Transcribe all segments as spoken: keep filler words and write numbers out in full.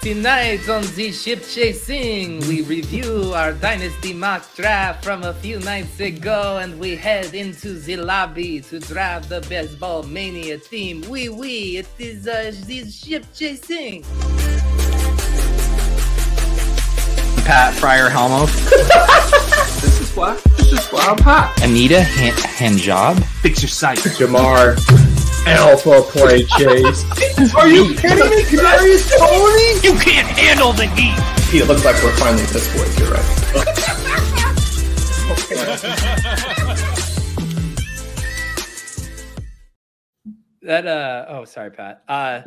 Tonight on the Ship Chasing, we review our Dynasty mock draft from a few nights ago, and we head into the lobby to draft the Baseball Mania team. Oui, oui, it is uh, the Ship Chasing. Pat Fryer Helmo. This is why. This is why I'm hot. Anita hand, hand job. Fix your sight. Jamar. Alpha play chase. Are you kidding me? Kadarius Toney? You can't handle the heat. It looks like we're finally at this point. You're right. Okay. That uh oh, sorry, Pat. Uh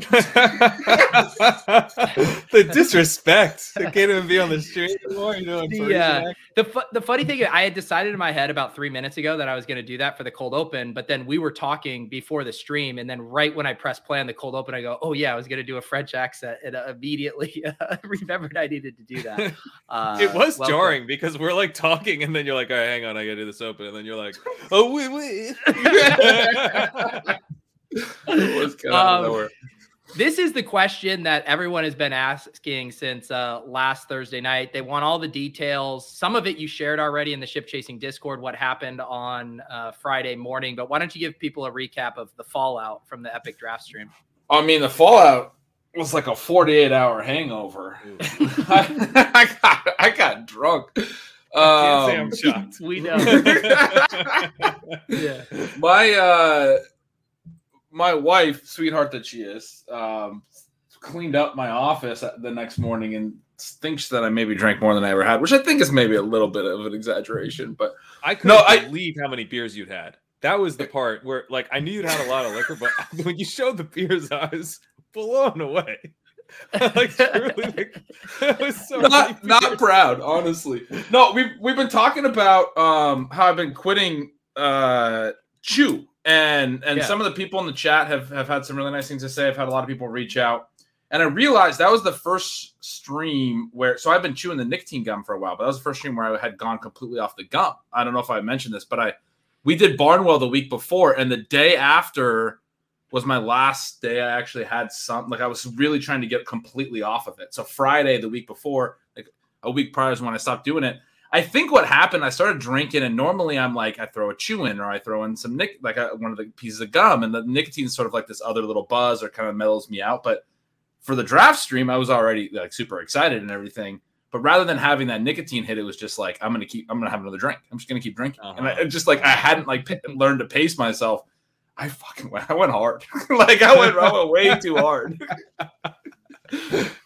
the disrespect. You can't even be on the street anymore. You know, yeah. The fu- the funny thing, I had decided in my head about three minutes ago that I was going to do that for the cold open, but then we were talking before the stream, and then right when I pressed play on the cold open, I go, "Oh yeah, I was going to do a French accent," and uh, immediately uh, remembered I needed to do that. Uh, it was well jarring played. Because we're like talking, and then you're like, "All right, hang on, I got to do this open," and then you're like, "Oh wait, wait." It was kind of um, nowhere. This is the question that everyone has been asking since uh, last Thursday night. They want all the details. Some of it you shared already in the Ship Chasing Discord, what happened on uh, Friday morning. But why don't you give people a recap of the fallout from the Epic Draft stream? I mean, the fallout was like a forty-eight hour hangover. I, I, got, I got drunk. I can't um, say I'm shocked. We know. Yeah. My... Uh, My wife, sweetheart that she is, um, cleaned up my office the next morning and thinks that I maybe drank more than I ever had, which I think is maybe a little bit of an exaggeration. But I couldn't no, believe I, how many beers you'd had. That was the part where, like, I knew you'd had a lot of liquor, but when you showed the beers, I was blown away. Like, truly, like, was so not, not proud, honestly. No, we've we've been talking about um, how I've been quitting uh, Chew. And and yeah. Some of the people in the chat have, have had some really nice things to say. I've had a lot of people reach out. And I realized that was the first stream where – so I've been chewing the nicotine gum for a while, but that was the first stream where I had gone completely off the gum. I don't know if I mentioned this, but I we did Barnwell the week before, and the day after was my last day I actually had some – like I was really trying to get completely off of it. So Friday the week before, like a week prior is when I stopped doing it. I think what happened, I started drinking, and normally I'm like, I throw a chew in, or I throw in some nic- like a, one of the pieces of gum, and the nicotine is sort of like this other little buzz, or kind of mellows me out. But for the draft stream, I was already like super excited and everything. But rather than having that nicotine hit, it was just like, I'm gonna keep, I'm gonna have another drink. I'm just gonna keep drinking, uh-huh. and I just like I hadn't like p- learned to pace myself. I fucking went, I went hard, like I went, I went way too hard.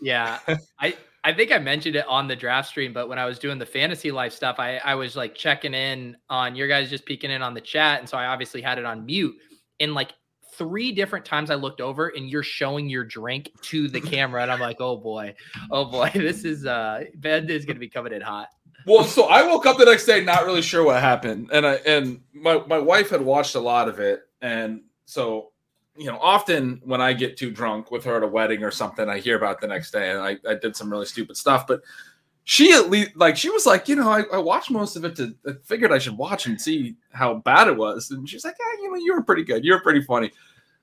Yeah, I. I think I mentioned it on the draft stream, but when I was doing the fantasy life stuff, I, I was like checking in on your guys, just peeking in on the chat. And so I obviously had it on mute, and like three different times I looked over and you're showing your drink to the camera. And I'm like, Oh boy, Oh boy, this is uh Ben is going to be coming in hot. Well, so I woke up the next day, not really sure what happened. And I, and my, my wife had watched a lot of it. And so you know, often when I get too drunk with her at a wedding or something, I hear about it the next day, and I, I did some really stupid stuff. But she at least, like, she was like, you know, I, I watched most of it to I figured I should watch and see how bad it was. And she's like, yeah, you know, you were pretty good. You were pretty funny.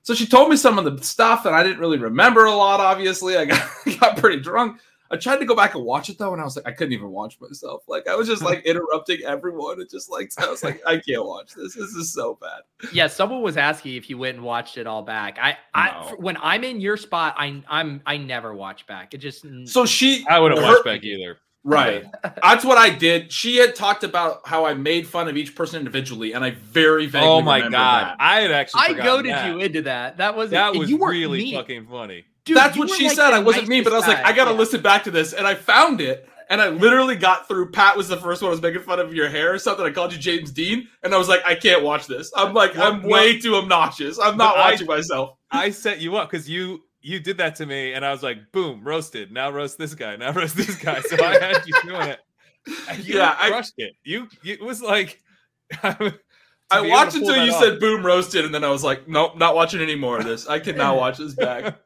So she told me some of the stuff, and I didn't really remember a lot, obviously. I got, got pretty drunk. I tried to go back and watch it, though, and I was like, I couldn't even watch myself. Like, I was just, like, interrupting everyone. And just, like, I was like, I can't watch this. This is so bad. Yeah, someone was asking if you went and watched it all back. I, no. I when I'm in your spot, I I'm I never watch back. It just – So she – I wouldn't her, watch back either. Right. That's what I did. She had talked about how I made fun of each person individually, and I very vaguely Oh, my God. That. I had actually I goaded that. you into that. That was – That was you really mean. fucking funny. Dude, that's what she like said. I wasn't mean, but I was like, I got to yeah. listen back to this. And I found it. And I literally got through. Pat was the first one. I was making fun of your hair or something. I called you James Dean. And I was like, I can't watch this. I'm like, well, I'm well, way too obnoxious. I'm not watching I, myself. I set you up because you you did that to me. And I was like, boom, roasted. Now roast this guy. Now roast this guy. So I had you doing it. You yeah, crushed I, it. You, you, it was like... I watched until you off. said, boom, roasted. And then I was like, nope, not watching any more of this. I cannot watch this back.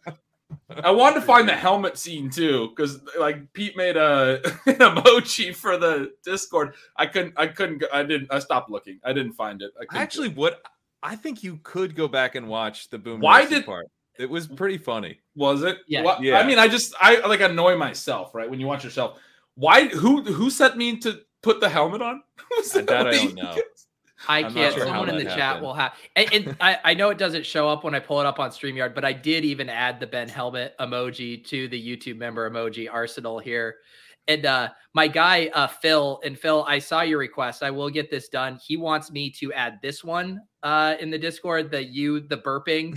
I wanted to find the helmet scene too, because like Pete made a an emoji for the Discord. I couldn't, I couldn't, I didn't, I stopped looking. I didn't find it. I Actually, what I think you could go back and watch the boom. Why did part. It was pretty funny. Was it? Yeah. Well, yeah. I mean, I just, I like annoy myself, right? When you watch yourself. Why, who who set me to put the helmet on? that that I don't know. I I'm can't. Sure Someone in the happened. chat will have. And, and I, I know it doesn't show up when I pull it up on StreamYard, but I did even add the Ben helmet emoji to the YouTube member emoji arsenal here. And uh, my guy, uh, Phil, and Phil, I saw your request. I will get this done. He wants me to add this one uh, in the Discord, the you, the burping.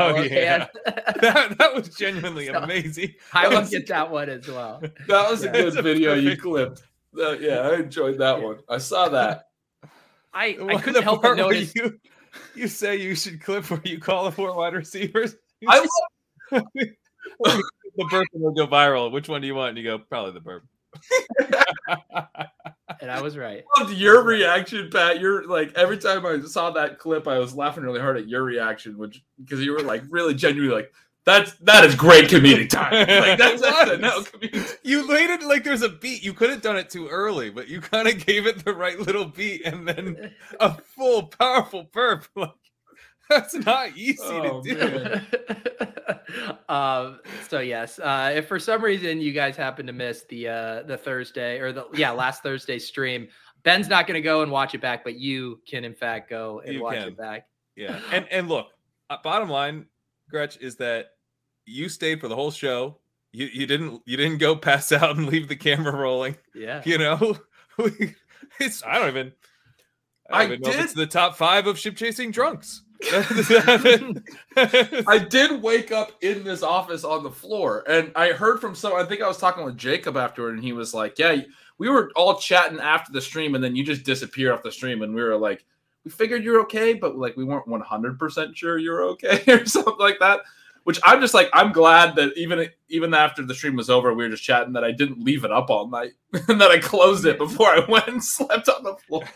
oh, yeah. that, that was genuinely so amazing. I will get that one as well. That was yeah. a good a video you clipped. Uh, yeah, I enjoyed that one. I saw that. I, I couldn't help but notice. You, you say you should clip where you call for wide receivers. I love the burp will go viral. Which one do you want? And you go, probably the burp. And I was right. I loved your reaction, Pat. You're like, every time I saw that clip, I was laughing really hard at your reaction, which because you were like really genuinely like, that's that is great comedic time. Like that's, that's a no comedic. You laid it like there's a beat. You could have done it too early, but you kind of gave it the right little beat and then a full powerful burp. Like that's not easy oh, to do. um, so yes, uh, if for some reason you guys happen to miss the uh, the Thursday or the yeah last Thursday stream, Ben's not going to go and watch it back, but you can in fact go and you watch can. it back. Yeah, and and look, uh, bottom line, Gretch, is that you stayed for the whole show. You you didn't you didn't go pass out and leave the camera rolling. Yeah, you know, it's I don't even. I, don't I even did. know if it's the top five of ship chasing drunks. I did wake up in this office on the floor, and I heard from someone. I think I was talking with Jacob afterward, and he was like, "Yeah, we were all chatting after the stream, and then you just disappeared off the stream." And we were like, "We figured you're okay, but like we weren't one hundred percent sure you're okay," or something like that. Which I'm just like, I'm glad that even even after the stream was over, we were just chatting that I didn't leave it up all night and that I closed it before I went and slept on the floor.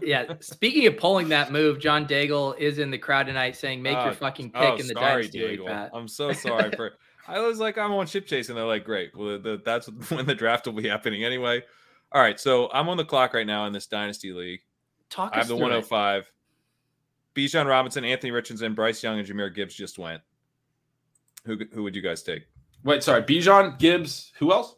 Yeah. Speaking of pulling that move, John Daigle is in the crowd tonight saying, make uh, your fucking pick oh, in the sorry, dynasty, Pat. I'm so sorry for I was like, I'm on ship chasing. They're like, great. Well, the, that's when the draft will be happening anyway. All right. So I'm on the clock right now in this dynasty league. Talk I have the one oh five. It. Bijan Robinson, Anthony Richardson, Bryce Young, and Jahmyr Gibbs just went. Who who would you guys take? Wait, sorry. Bijan, Gibbs, who else?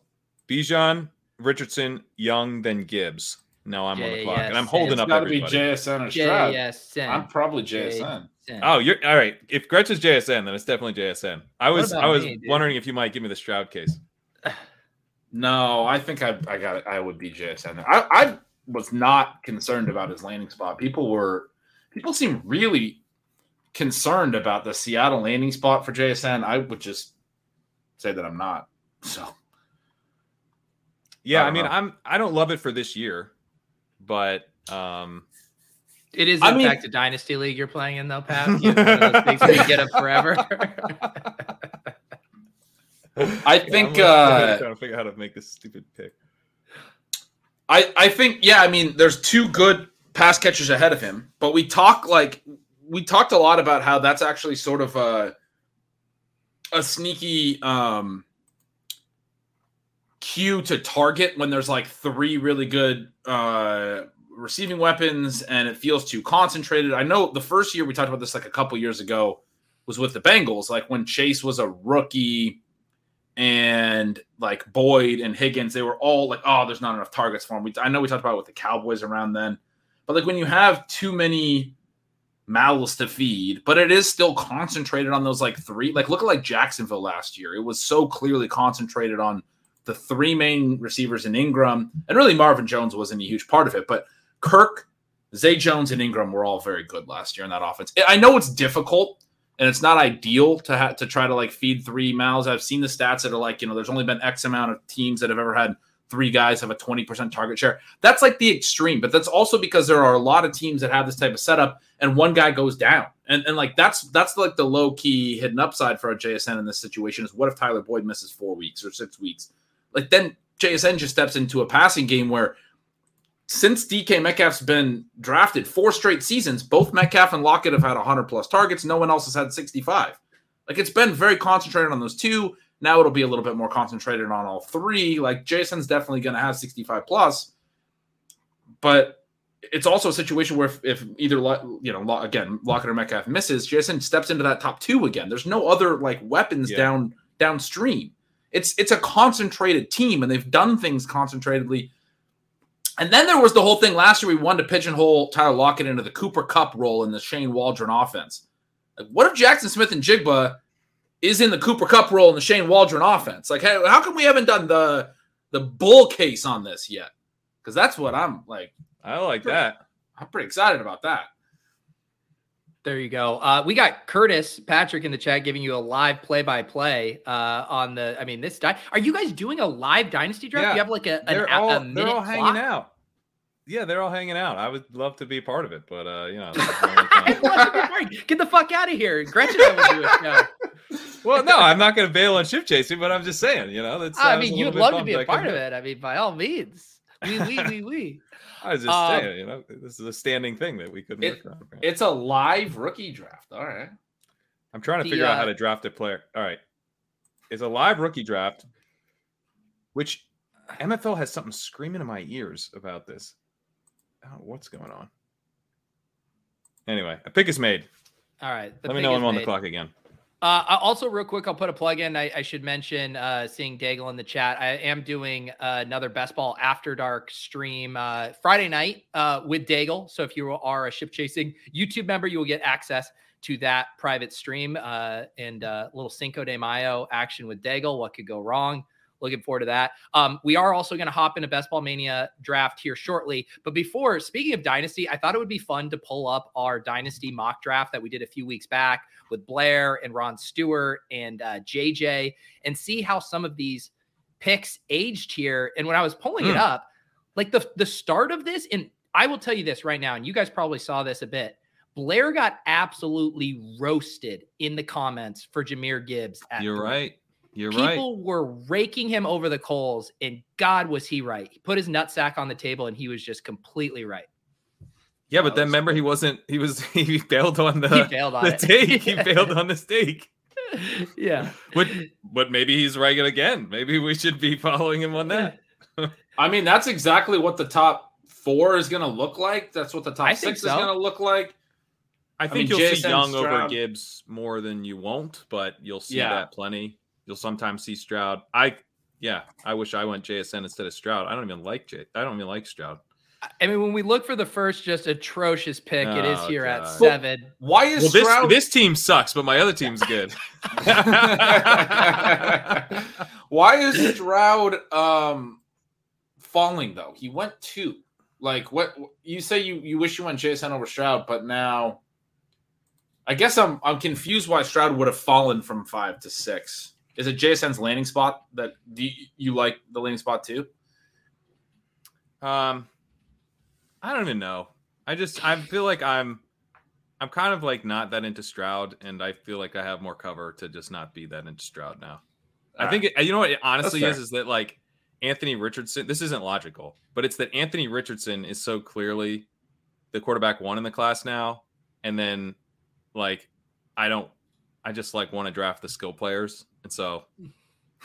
Bijan, Richardson, Young, then Gibbs. No, I'm J- on the clock. Yes, and I'm holding up everybody. It's got to be J S N or Stroud. J S N. I'm probably J S N. J S N. Oh, you're all right. If Gretch is J S N, then it's definitely J S N. I was I was me, wondering if you might give me the Stroud case. No, I think I I got it. I would be J S N. I, I was not concerned about his landing spot. People were people seemed really concerned about the Seattle landing spot for J S N. I would just say that I'm not. So yeah, I, I mean, know. I'm I don't love it for this year, but um it is in I fact mean, a dynasty league you're playing in though, Pat. You know, one of those things where you get up forever. I think yeah, I'm uh trying to figure out how to make this stupid pick. I I think yeah, I mean, there's two good pass catchers ahead of him, but we talk like we talked a lot about how that's actually sort of a a sneaky um, cue to target when there's like three really good uh, receiving weapons and it feels too concentrated. I know the first year we talked about this like a couple years ago was with the Bengals, like when Chase was a rookie and like Boyd and Higgins, they were all like, oh, there's not enough targets for him. We, I know we talked about it with the Cowboys around then, but like when you have too many mouths to feed, but it is still concentrated on those like three. Like look at like Jacksonville last year. It was so clearly concentrated on the three main receivers in Ingram, and really Marvin Jones wasn't a huge part of it, but Kirk, Zay Jones, and Ingram were all very good last year in that offense. I know it's difficult and it's not ideal to ha- to try to like feed three mouths. I've seen the stats that are like, you know, there's only been X amount of teams that have ever had three guys have a twenty percent target share. That's like the extreme, but that's also because there are a lot of teams that have this type of setup and one guy goes down. And and like that's that's like the low key hidden upside for a J S N in this situation is what if Tyler Boyd misses four weeks or six weeks? Like then J S N just steps into a passing game where since D K Metcalf's been drafted four straight seasons, both Metcalf and Lockett have had one hundred plus targets. No one else has had sixty-five. Like it's been very concentrated on those two. Now it'll be a little bit more concentrated on all three. Like Jason's definitely going to have sixty-five plus, but it's also a situation where if, if either, you know, again, Lockett or Metcalf misses, Jason steps into that top two again. There's no other like weapons yeah. down downstream. It's it's a concentrated team, and they've done things concentratedly. And then there was the whole thing last year. We wanted to pigeonhole Tyler Lockett into the Cooper Kupp role in the Shane Waldron offense. Like, what if Jackson Smith and Jigba is in the Cooper Kupp role in the Shane Waldron offense? Like, hey, how come we haven't done the the bull case on this yet? Because that's what I'm like. I like pretty, that. I'm pretty excited about that. There you go. Uh, we got Curtis Patrick in the chat giving you a live play-by-play uh, on the. I mean, this. Di- Are you guys doing a live dynasty draft? Yeah. You have like a. They're an, all. A they're all hanging clock? out. Yeah, they're all hanging out. I would love to be part of it, but uh, you know. Get the fuck out of here, Gretchen. I will do it. No. Well, no, I'm not going to bail on ship chasing, but I'm just saying, you know, that's. I uh, mean, you'd love to be a part of it. I mean, by all means. Wee wee wee wee. I was just um, saying, you know, this is a standing thing that we couldn't it, work around. Apparently. It's a live rookie draft. All right. I'm trying to the, figure uh, out how to draft a player. All right. It's a live rookie draft, which M F L has something screaming in my ears about this. Oh, what's going on? Anyway, a pick is made. All right. Let me know I'm on made. the clock again. Uh, also, real quick, I'll put a plug in. I, I should mention uh, seeing Daigle in the chat. I am doing uh, another Best Ball After Dark stream uh, Friday night uh, with Daigle. So if you are a Ship Chasing YouTube member, you will get access to that private stream uh, and uh, little Cinco de Mayo action with Daigle. What could go wrong? Looking forward to that. Um, we are also going to hop into Best Ball Mania draft here shortly. But before, speaking of Dynasty, I thought it would be fun to pull up our Dynasty mock draft that we did a few weeks back with Blair and Ron Stewart and uh, J J and see how some of these picks aged here. And when I was pulling mm. it up, like the, the start of this, and I will tell you this right now, and you guys probably saw this a bit, Blair got absolutely roasted in the comments for Jahmyr Gibbs. At You're three. right. You're People right. People were raking him over the coals, and God, was he right. He put his nutsack on the table, and he was just completely right. Yeah, but then remember, he wasn't – he was he bailed on the, he bailed on the it. take. He bailed on the stake. Yeah. But, but maybe he's right again. Maybe we should be following him on that. I mean, that's exactly what the top four is going to look like. That's what the top I six so. is going to look like. I, I think mean, you'll J S N see Young Stroud. over Gibbs more than you won't, but you'll see yeah. that plenty. You'll sometimes see Stroud. I, yeah, I wish I went J S N instead of Stroud. I don't even like J. I don't even like Stroud. I mean, when we look for the first just atrocious pick, oh, it is here God. at seven. Well, why is well, this, Stroud? This team sucks, but my other team's good. Why is Stroud um, falling though? He went two. Like what you say? You you wish you went J S N over Stroud, but now, I guess I'm I'm confused why Stroud would have fallen from five to six. Is it J S N's landing spot that do you, you like the landing spot too? Um, I don't even know. I just I feel like I'm I'm kind of like not that into Stroud, and I feel like I have more cover to just not be that into Stroud now. All I think right. it, you know what it honestly is is that like Anthony Richardson. This isn't logical, but it's that Anthony Richardson is so clearly the quarterback one in the class now, and then like I don't. I just like want to draft the skill players. And so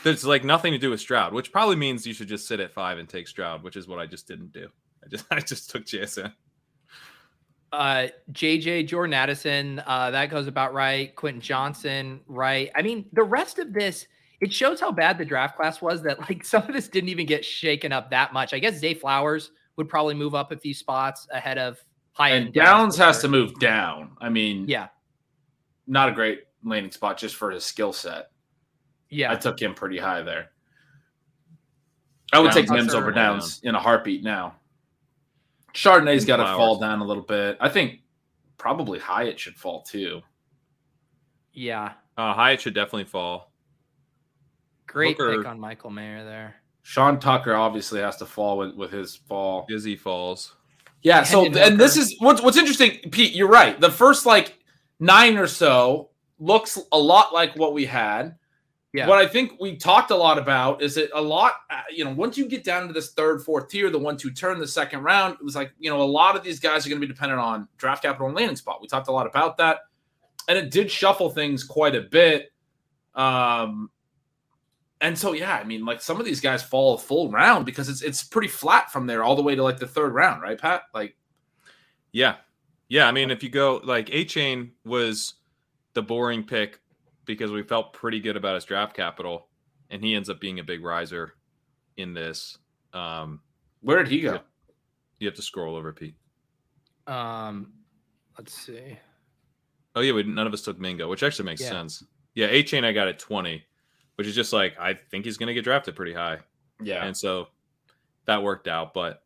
there's like nothing to do with Stroud, which probably means you should just sit at five and take Stroud, which is what I just didn't do. I just, I just took J S N. Uh, J J Jordan Addison. Uh, that goes about right. Quentin Johnson. Right. I mean, the rest of this, it shows how bad the draft class was that like some of this didn't even get shaken up that much. I guess Zay Flowers would probably move up a few spots ahead of high and end. Downs has sure. to move down. I mean, yeah, not a great landing spot just for his skill set. Yeah, I took him pretty high there. I would Downs take Mims over Downs down. in a heartbeat now. Chardonnay's got to fall down a little bit. I think probably Hyatt should fall too. Yeah, uh, Hyatt should definitely fall. Great Booker, pick on Michael Mayer there. Sean Tucker obviously has to fall with, with his fall. Izzy falls. Yeah. So and Booker. this is what's what's interesting, Pete. You're right. The first like nine or so looks a lot like what we had. Yeah. What I think we talked a lot about is that a lot, you know, once you get down to this third, fourth tier, the one, two turn, the second round, it was like, you know, a lot of these guys are going to be dependent on draft capital and landing spot. We talked a lot about that. And it did shuffle things quite a bit. Um, and so, yeah, I mean, like some of these guys fall a full round because it's it's pretty flat from there all the way to like the third round, right, Pat? Like Yeah. Yeah. I mean, if you go like A-Chain was the boring pick because we felt pretty good about his draft capital, and he ends up being a big riser in this. Um, Where did he go? You have to scroll over, Pete. Um, let's see. Oh, yeah. We, none of us took Mingo, which actually makes yeah. sense. Yeah. A-Chain, I got at twenty, which is just like, I think he's going to get drafted pretty high. Yeah. And so that worked out. But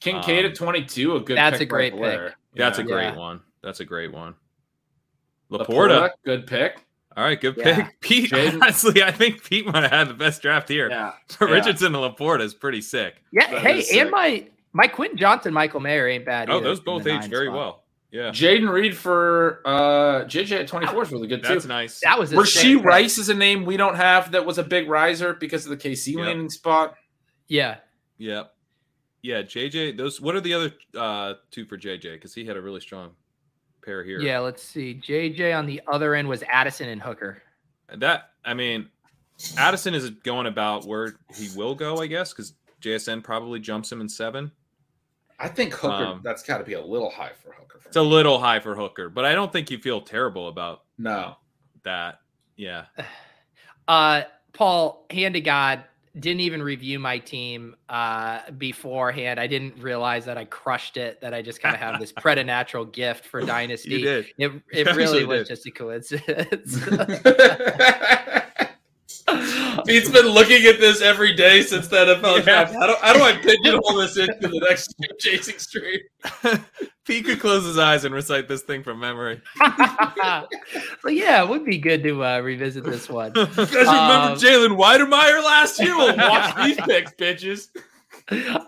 Kincaid um, at twenty-two, a good that's pick. A great pick. That's yeah. a great yeah. one. That's a great one. Laporta, Laporta good pick. All right, good yeah. pick. Pete, Jaden. Honestly, I think Pete might have had the best draft here. Yeah. So Richardson yeah. and Laporta is pretty sick. Yeah, that hey, sick. And my my Quentin Johnson, Michael Mayer ain't bad either. Oh, those both age very spot. Well. Yeah. Jaden Reed for uh, J J at twenty-four is really good, that's too. That's nice. That was Rasheed Rice is a name we don't have that was a big riser because of the K C yep. landing spot. Yeah. Yeah. Yeah, J J. Those. What are the other uh, two for J J? Because he had a really strong pair here. Yeah, let's see. J J on the other end was Addison and Hooker. That I mean, Addison is going about where he will go, I guess, because J S N probably jumps him in seven. I think Hooker. Um, that's got to be a little high for Hooker. For it's me. a little high for Hooker, but I don't think you feel terrible about no that. Yeah. Uh, Paul, hand to God. Didn't even review my team uh, beforehand. I didn't realize that I crushed it, that I just kind of have this preternatural gift for Dynasty. You did. It, it you really was did. just a coincidence. Pete's been looking at this every day since that N F L draft. Yeah. How do, how do I pigeonhole this into the next chasing stream? Pete could close his eyes and recite this thing from memory. So yeah, it would be good to uh, revisit this one. You guys remember um, Jalen Weidemeyer last year? Well, watch these picks, bitches.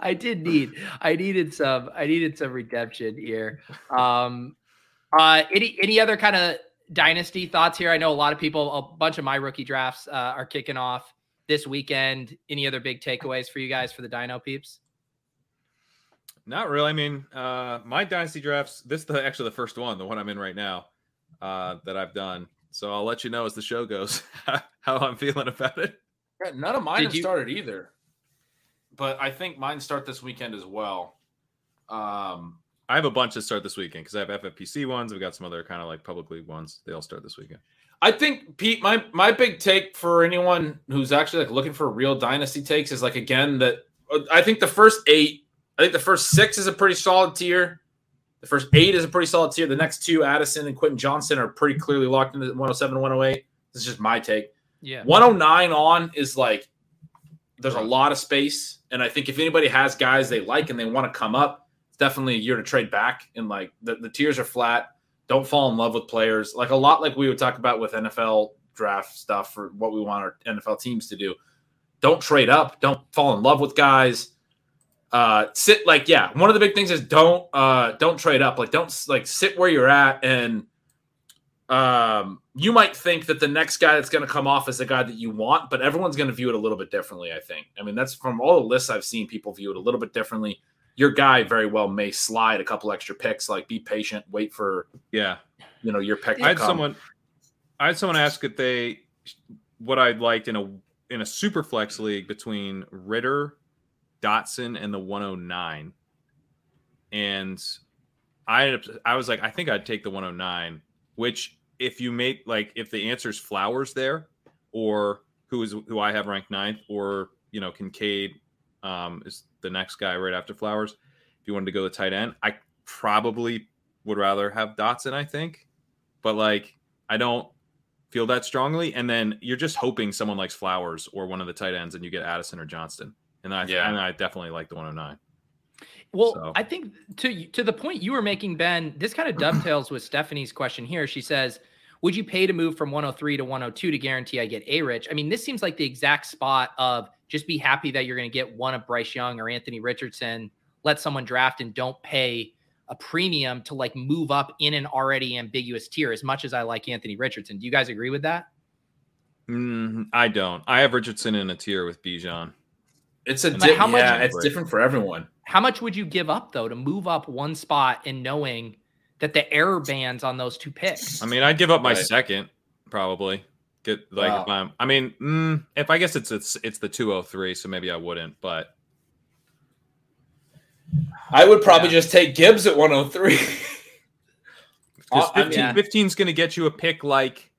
I did need. I needed some. I needed some redemption here. Um, uh, any any other kind of dynasty thoughts here? I know a lot of people. A bunch of my rookie drafts uh, are kicking off this weekend. Any other big takeaways for you guys for the Dino peeps? Not really. I mean, uh, my dynasty drafts, this is the, actually the first one, the one I'm in right now, uh, that I've done. So I'll let you know as the show goes how I'm feeling about it. Yeah, none of mine Did have you... started either. But I think mine start this weekend as well. Um, I have a bunch that start this weekend because I have F F P C ones. I've got some other kind of like public league ones. They all start this weekend. I think, Pete, my, my big take for anyone who's actually like looking for real dynasty takes is like, again, that I think the first eight, I think the first six is a pretty solid tier. The first eight is a pretty solid tier. The next two, Addison and Quentin Johnson, are pretty clearly locked into one oh seven, one oh eight. This is just my take. Yeah. one oh nine on is like there's a lot of space. And I think if anybody has guys they like and they want to come up, it's definitely a year to trade back. And like the, the tiers are flat. Don't fall in love with players. Like a lot like we would talk about with N F L draft stuff for what we want our N F L teams to do. Don't trade up. Don't fall in love with guys. Uh, sit like, yeah. One of the big things is don't, uh, don't trade up. Like, don't like sit where you're at. And, um, you might think that the next guy that's going to come off is the guy that you want, but everyone's going to view it a little bit differently. I think, I mean, that's from all the lists I've seen, people view it a little bit differently. Your guy very well may slide a couple extra picks, like be patient, wait for, yeah, you know, your pick. I had come. someone, I had someone ask if they, what I'd liked in a, in a super flex league between Ritter, Dotson, and the one oh nine, and I I was like, I think I'd take the one oh nine, which if you make like if the answer is Flowers there, or who is who I have ranked ninth, or you know Kincaid um, is the next guy right after Flowers. If you wanted to go the tight end, I probably would rather have Dotson, I think, but like I don't feel that strongly. And then you're just hoping someone likes Flowers or one of the tight ends, and you get Addison or Johnston. And I, yeah. and I definitely like the one oh nine. Well, so. I think to to the point you were making, Ben, this kind of dovetails with Stephanie's question here. She says, would you pay to move from one oh three to one oh two to guarantee I get A-Rich? I mean, this seems like the exact spot of just be happy that you're going to get one of Bryce Young or Anthony Richardson, let someone draft and don't pay a premium to like move up in an already ambiguous tier as much as I like Anthony Richardson. Do you guys agree with that? Mm, I don't. I have Richardson in a tier with Bijan. It's a di- how much, yeah, it's different for everyone. How much would you give up though to move up one spot and knowing that the error bands on those two picks? I mean, I'd give up my right. second probably. Get like wow. if I'm, I mean, mm, if I guess it's it's it's the two oh three, so maybe I wouldn't. But I would probably yeah. just take Gibbs at one oh three. Because fifteen, I mean, fifteen's going to get you a pick like...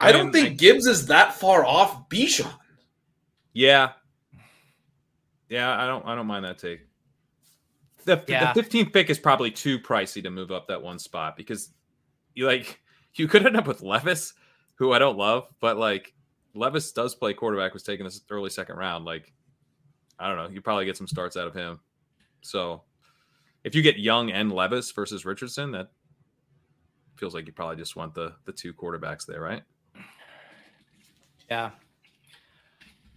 I, I don't mean, think I, Gibbs is that far off Bijan. Yeah. Yeah, I don't I don't mind that take. The, yeah. the fifteenth pick is probably too pricey to move up that one spot because you like you could end up with Levis, who I don't love, but like Levis does play quarterback, was taken this early second round. Like, I don't know, you probably get some starts out of him. So if you get Young and Levis versus Richardson, that feels like you probably just want the the two quarterbacks there, right? Yeah.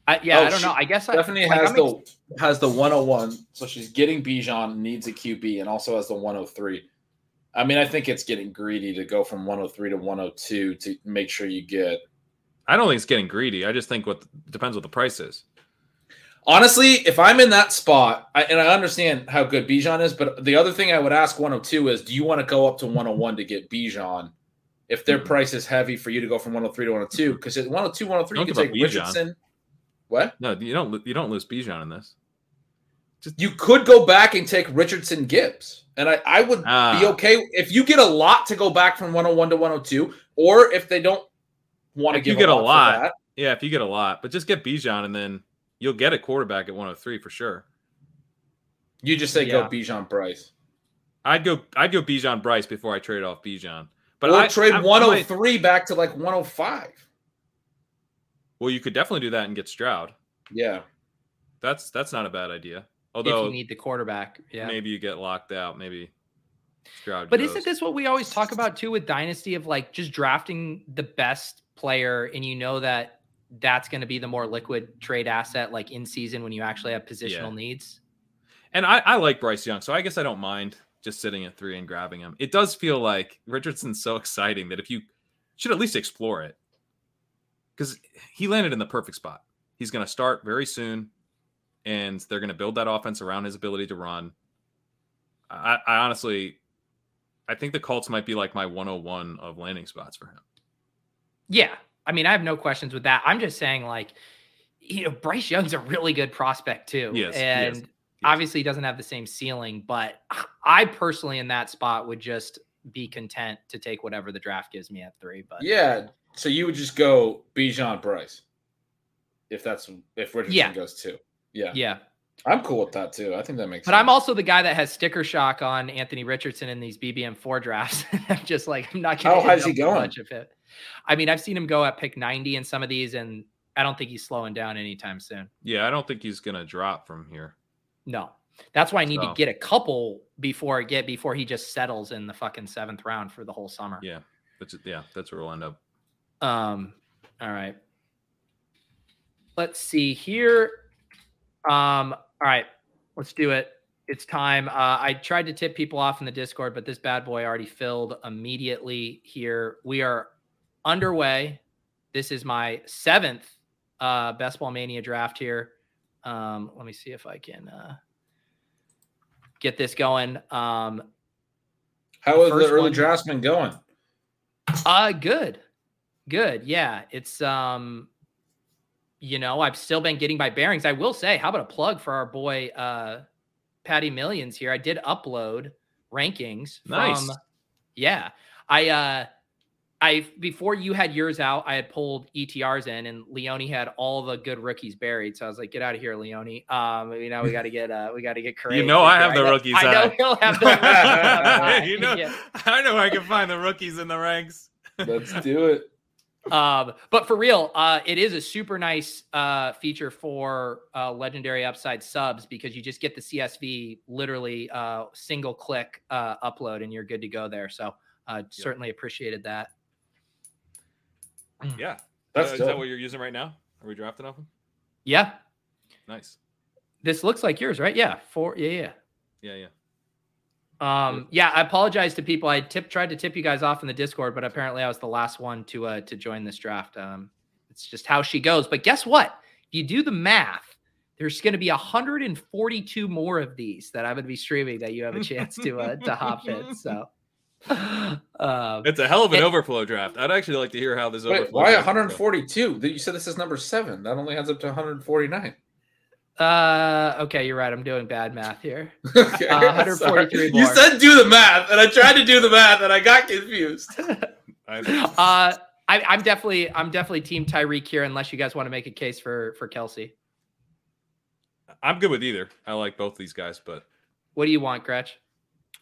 I, yeah, oh, I don't know. I guess Stephanie I, like, has I'm the ex- has the one oh one, so she's getting Bijan, needs a Q B, and also has the one oh three. I mean, I think it's getting greedy to go from one oh three to one oh two to make sure you get. I don't think it's getting greedy. I just think what depends what the price is. Honestly, if I'm in that spot, I, and I understand how good Bijan is, but the other thing I would ask one oh two is, do you want to go up to one oh one to get Bijan? If their price is heavy for you to go from one oh three to one oh two, because at one oh two, one oh three, you can take Richardson. What? No, you don't. You don't lose Bijan in this. Just... You could go back and take Richardson, Gibbs, and I, I would ah. be okay if you get a lot to go back from one oh one to one oh two, or if they don't want to give you get a lot. For that. Yeah, if you get a lot, but just get Bijan, and then you'll get a quarterback at one oh three for sure. You just say yeah. go Bijan Bryce. I'd go. I'd go Bijan Bryce before I trade off Bijan. But I trade I'm, one oh three might... back to like one oh five. Well, you could definitely do that and get Stroud. Yeah. That's that's not a bad idea. Although if you need the quarterback, yeah. Maybe you get locked out, maybe Stroud. But goes. Isn't this what we always talk about too with Dynasty of like just drafting the best player and you know that that's going to be the more liquid trade asset like in season when you actually have positional yeah. needs? And I, I like Bryce Young, so I guess I don't mind just sitting at three and grabbing him. It does feel like Richardson's so exciting that if you should at least explore it. Because he landed in the perfect spot. He's going to start very soon, and they're going to build that offense around his ability to run. I, I honestly, I think the Colts might be like my one oh one of landing spots for him. Yeah. I mean, I have no questions with that. I'm just saying, like, you know, Bryce Young's a really good prospect, too. Yes. And yes, yes. obviously, he doesn't have the same ceiling, but I personally, in that spot, would just be content to take whatever the draft gives me at three. But yeah. So you would just go Bijan Bryce if that's if Richardson yeah. goes too. Yeah. Yeah. I'm cool with that too. I think that makes but sense. But I'm also the guy that has sticker shock on Anthony Richardson in these B B M four drafts. I'm just like, I'm not going to get a bunch of it. I mean, I've seen him go at pick ninety in some of these, and I don't think he's slowing down anytime soon. Yeah. I don't think he's going to drop from here. No. That's why I need so. to get a couple before I get before he just settles in the fucking seventh round for the whole summer. Yeah. That's, yeah. That's where we'll end up. Um, all right. Let's see here. Um, all right, let's do it. It's time. Uh, I tried to tip people off in the Discord, but this bad boy already filled immediately here. We are underway. This is my seventh, uh, Best Ball Mania draft here. Um, let me see if I can, uh, get this going. Um, how has the early one, drafts been going? Uh, good. Good. Yeah. It's, um, you know, I've still been getting my bearings. I will say, how about a plug for our boy, uh, Patty Millions here. I did upload rankings. From, nice. Yeah. I, uh, I, before you had yours out, I had pulled E T Rs in and Leone had all the good rookies buried. So I was like, get out of here, Leone. Um, you know, we got to get, uh, we got to get crazy. You know, I have the rookies. I know he'll have the rookies. You know, yeah. I know I can find the rookies in the ranks. Let's do it. Um, but for real, uh, it is a super nice, uh, feature for, uh, Legendary Upside subs because you just get the C S V literally, uh, single click, uh, upload and you're good to go there. So, uh, yep. certainly appreciated that. Yeah. That's uh, is that what you're using right now? Are we drafting off them? Yeah. Nice. This looks like yours, right? Yeah. Four. Yeah. Yeah. Yeah. Yeah. Um, yeah. I apologize to people. I tipped, tried to tip you guys off in the Discord, but apparently I was the last one to, uh, to join this draft. Um, it's just how she goes, but guess what? If you do the math, there's going to be one hundred forty-two more of these that I'm going to be streaming that you have a chance to, uh, to hop in. So. Um, it's a hell of an it, overflow draft. I'd actually like to hear how this wait, overflow. Why one hundred forty-two? You said this is number seven. That only adds up to one hundred forty-nine. Uh, okay, you're right. I'm doing bad math here. Okay, uh, one forty-three more. You said do the math, and I tried to do the math, and I got confused. uh, I, I'm definitely, I'm definitely team Tyreek here, unless you guys want to make a case for for Kelsey. I'm good with either. I like both these guys, but what do you want, Gretch?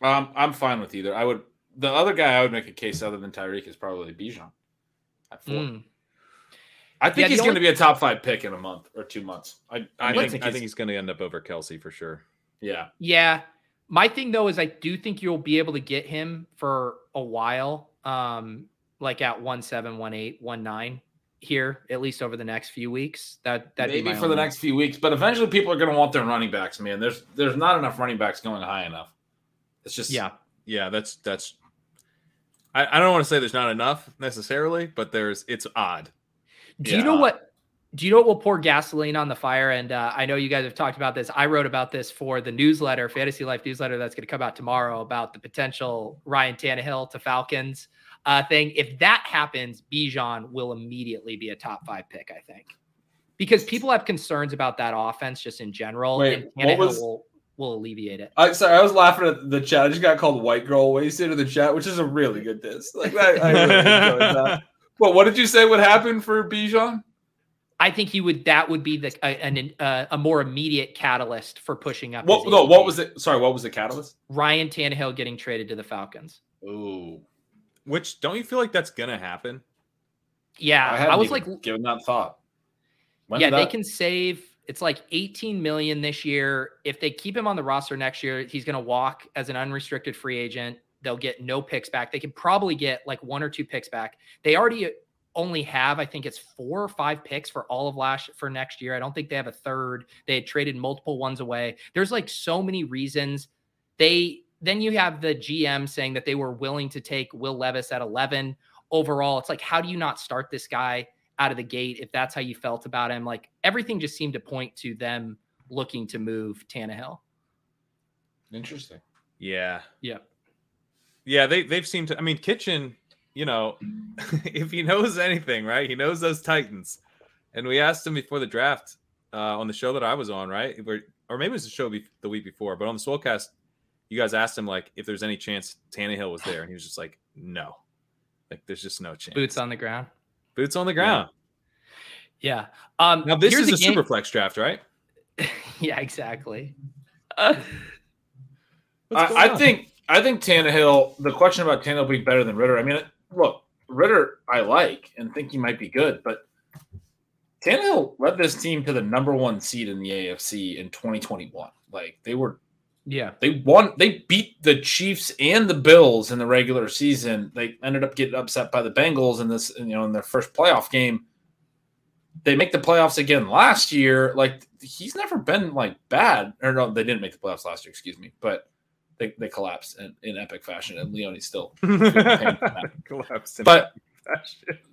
Um, I'm fine with either. I would. The other guy I would make a case other than Tyreek is probably Bijan. At four. Mm. I think yeah, he's only- going to be a top five pick in a month or two months. I, I, think, think, I think he's going to end up over Kelsey for sure. Yeah. Yeah. My thing, though, is I do think you'll be able to get him for a while, um, like at one seven, one eight, one nine here, at least over the next few weeks. That that'd Maybe be for the next few weeks. But eventually people are going to want their running backs, man. There's there's not enough running backs going high enough. It's just – yeah. Yeah, that's – that's. I, I don't want to say there's not enough necessarily, but there's it's odd. Do yeah. you know what? Do you know what will pour gasoline on the fire? And uh, I know you guys have talked about this. I wrote about this for the newsletter, Fantasy Life newsletter, that's going to come out tomorrow about the potential Ryan Tannehill to Falcons uh, thing. If that happens, Bijan will immediately be a top five pick, I think, because people have concerns about that offense just in general. Wait, and Tannehill what was... will, will alleviate it. I'm sorry, I was laughing at the chat. I just got called white girl wasted in the chat, which is a really good diss. Like I, I really enjoyed that. Well, what did you say would happen for Bijan? I think he would. That would be the a, an, uh, a more immediate catalyst for pushing up. What, no, what was it? Sorry, what was the catalyst? Ryan Tannehill getting traded to the Falcons. Ooh, which don't you feel like that's gonna happen? Yeah, I, I was like giving that thought. When yeah, that? They can save. It's like eighteen million this year. If they keep him on the roster next year, he's gonna walk as an unrestricted free agent. They'll get no picks back. They can probably get like one or two picks back. They already only have, I think it's four or five picks for all of last for next year. I don't think they have a third. They had traded multiple ones away. There's like so many reasons. They, then you have the G M saying that they were willing to take Will Levis at eleven overall. It's like, how do you not start this guy out of the gate? If that's how you felt about him, like everything just seemed to point to them looking to move Tannehill. Interesting. Yeah. Yeah. Yeah, they, they've seemed to – I mean, Kitchen, you know, if he knows anything, right, he knows those Titans. And we asked him before the draft uh, on the show that I was on, right, We're, or maybe it was the show be- the week before, but on the Swolecast, you guys asked him, like, if there's any chance Tannehill was there. And he was just like, no. Like, there's just no chance. Boots on the ground. Boots on the ground. Yeah. yeah. Um, now, this is a game- super flex draft, right? Yeah, exactly. Uh, I, I think – I think Tannehill, the question about Tannehill being better than Ritter, I mean, look, Ritter I like and think he might be good, but Tannehill led this team to the number one seed in the A F C in twenty twenty-one. Like, they were – yeah. They won – they beat the Chiefs and the Bills in the regular season. They ended up getting upset by the Bengals in this – you know, in their first playoff game. They make the playoffs again last year. Like, he's never been, like, bad. Or no, they didn't make the playoffs last year, excuse me, but – They they collapsed in, in epic fashion, and Leone's still collapsed. But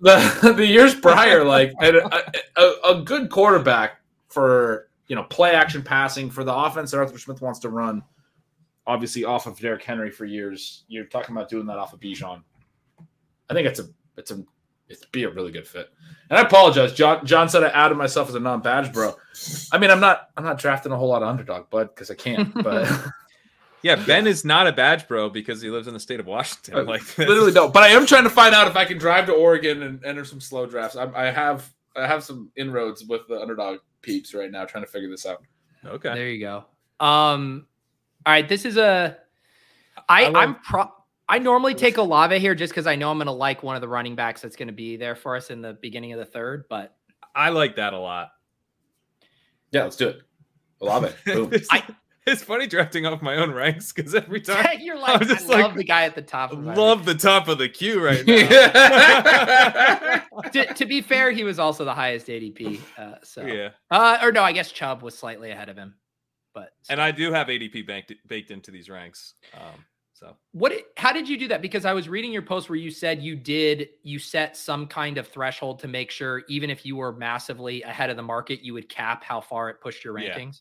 the the years prior, like had a, a, a good quarterback for you know play action passing for the offense that Arthur Smith wants to run, obviously off of Derrick Henry for years. You're talking about doing that off of Bijan. I think it's a it's a it's be a really good fit. And I apologize, John. John said I added myself as a non-badge bro. I mean, I'm not I'm not drafting a whole lot of underdog, bud, because I can't. But yeah, Ben is not a badge bro because he lives in the state of Washington. Like literally no, but I am trying to find out if I can drive to Oregon and enter some slow drafts. I'm, I have I have some inroads with the underdog peeps right now, trying to figure this out. Okay, there you go. Um, all right, this is a I, I I'm pro. I normally take Olave here just because I know I'm going to like one of the running backs that's going to be there for us in the beginning of the third. But I like that a lot. Yeah, let's do it. Olave. Boom. I, It's funny drafting off my own ranks because every time you're like, I'm just I like, love the guy at the top. Of love ranks. The top of the queue right now. to, to be fair, he was also the highest A D P. Uh, so yeah, uh, or no, I guess Chubb was slightly ahead of him. But so. And I do have A D P banked, baked into these ranks. Um, so what? How did you do that? Because I was reading your post where you said you did you set some kind of threshold to make sure even if you were massively ahead of the market, you would cap how far it pushed your rankings. Yeah.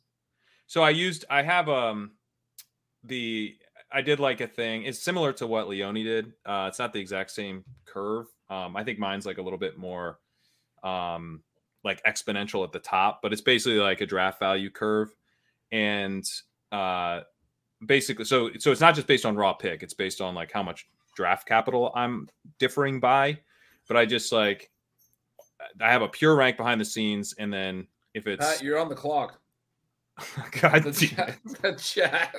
So I used, I have um, the, I did like a thing. It's similar to what Leone did. Uh, it's not the exact same curve. Um, I think mine's like a little bit more um, like exponential at the top, but it's basically like a draft value curve. And uh, basically, so so it's not just based on raw pick. It's based on like how much draft capital I'm differing by. But I just like, I have a pure rank behind the scenes. And then if it's... Pat, you're on the clock. God, the chat. The chat.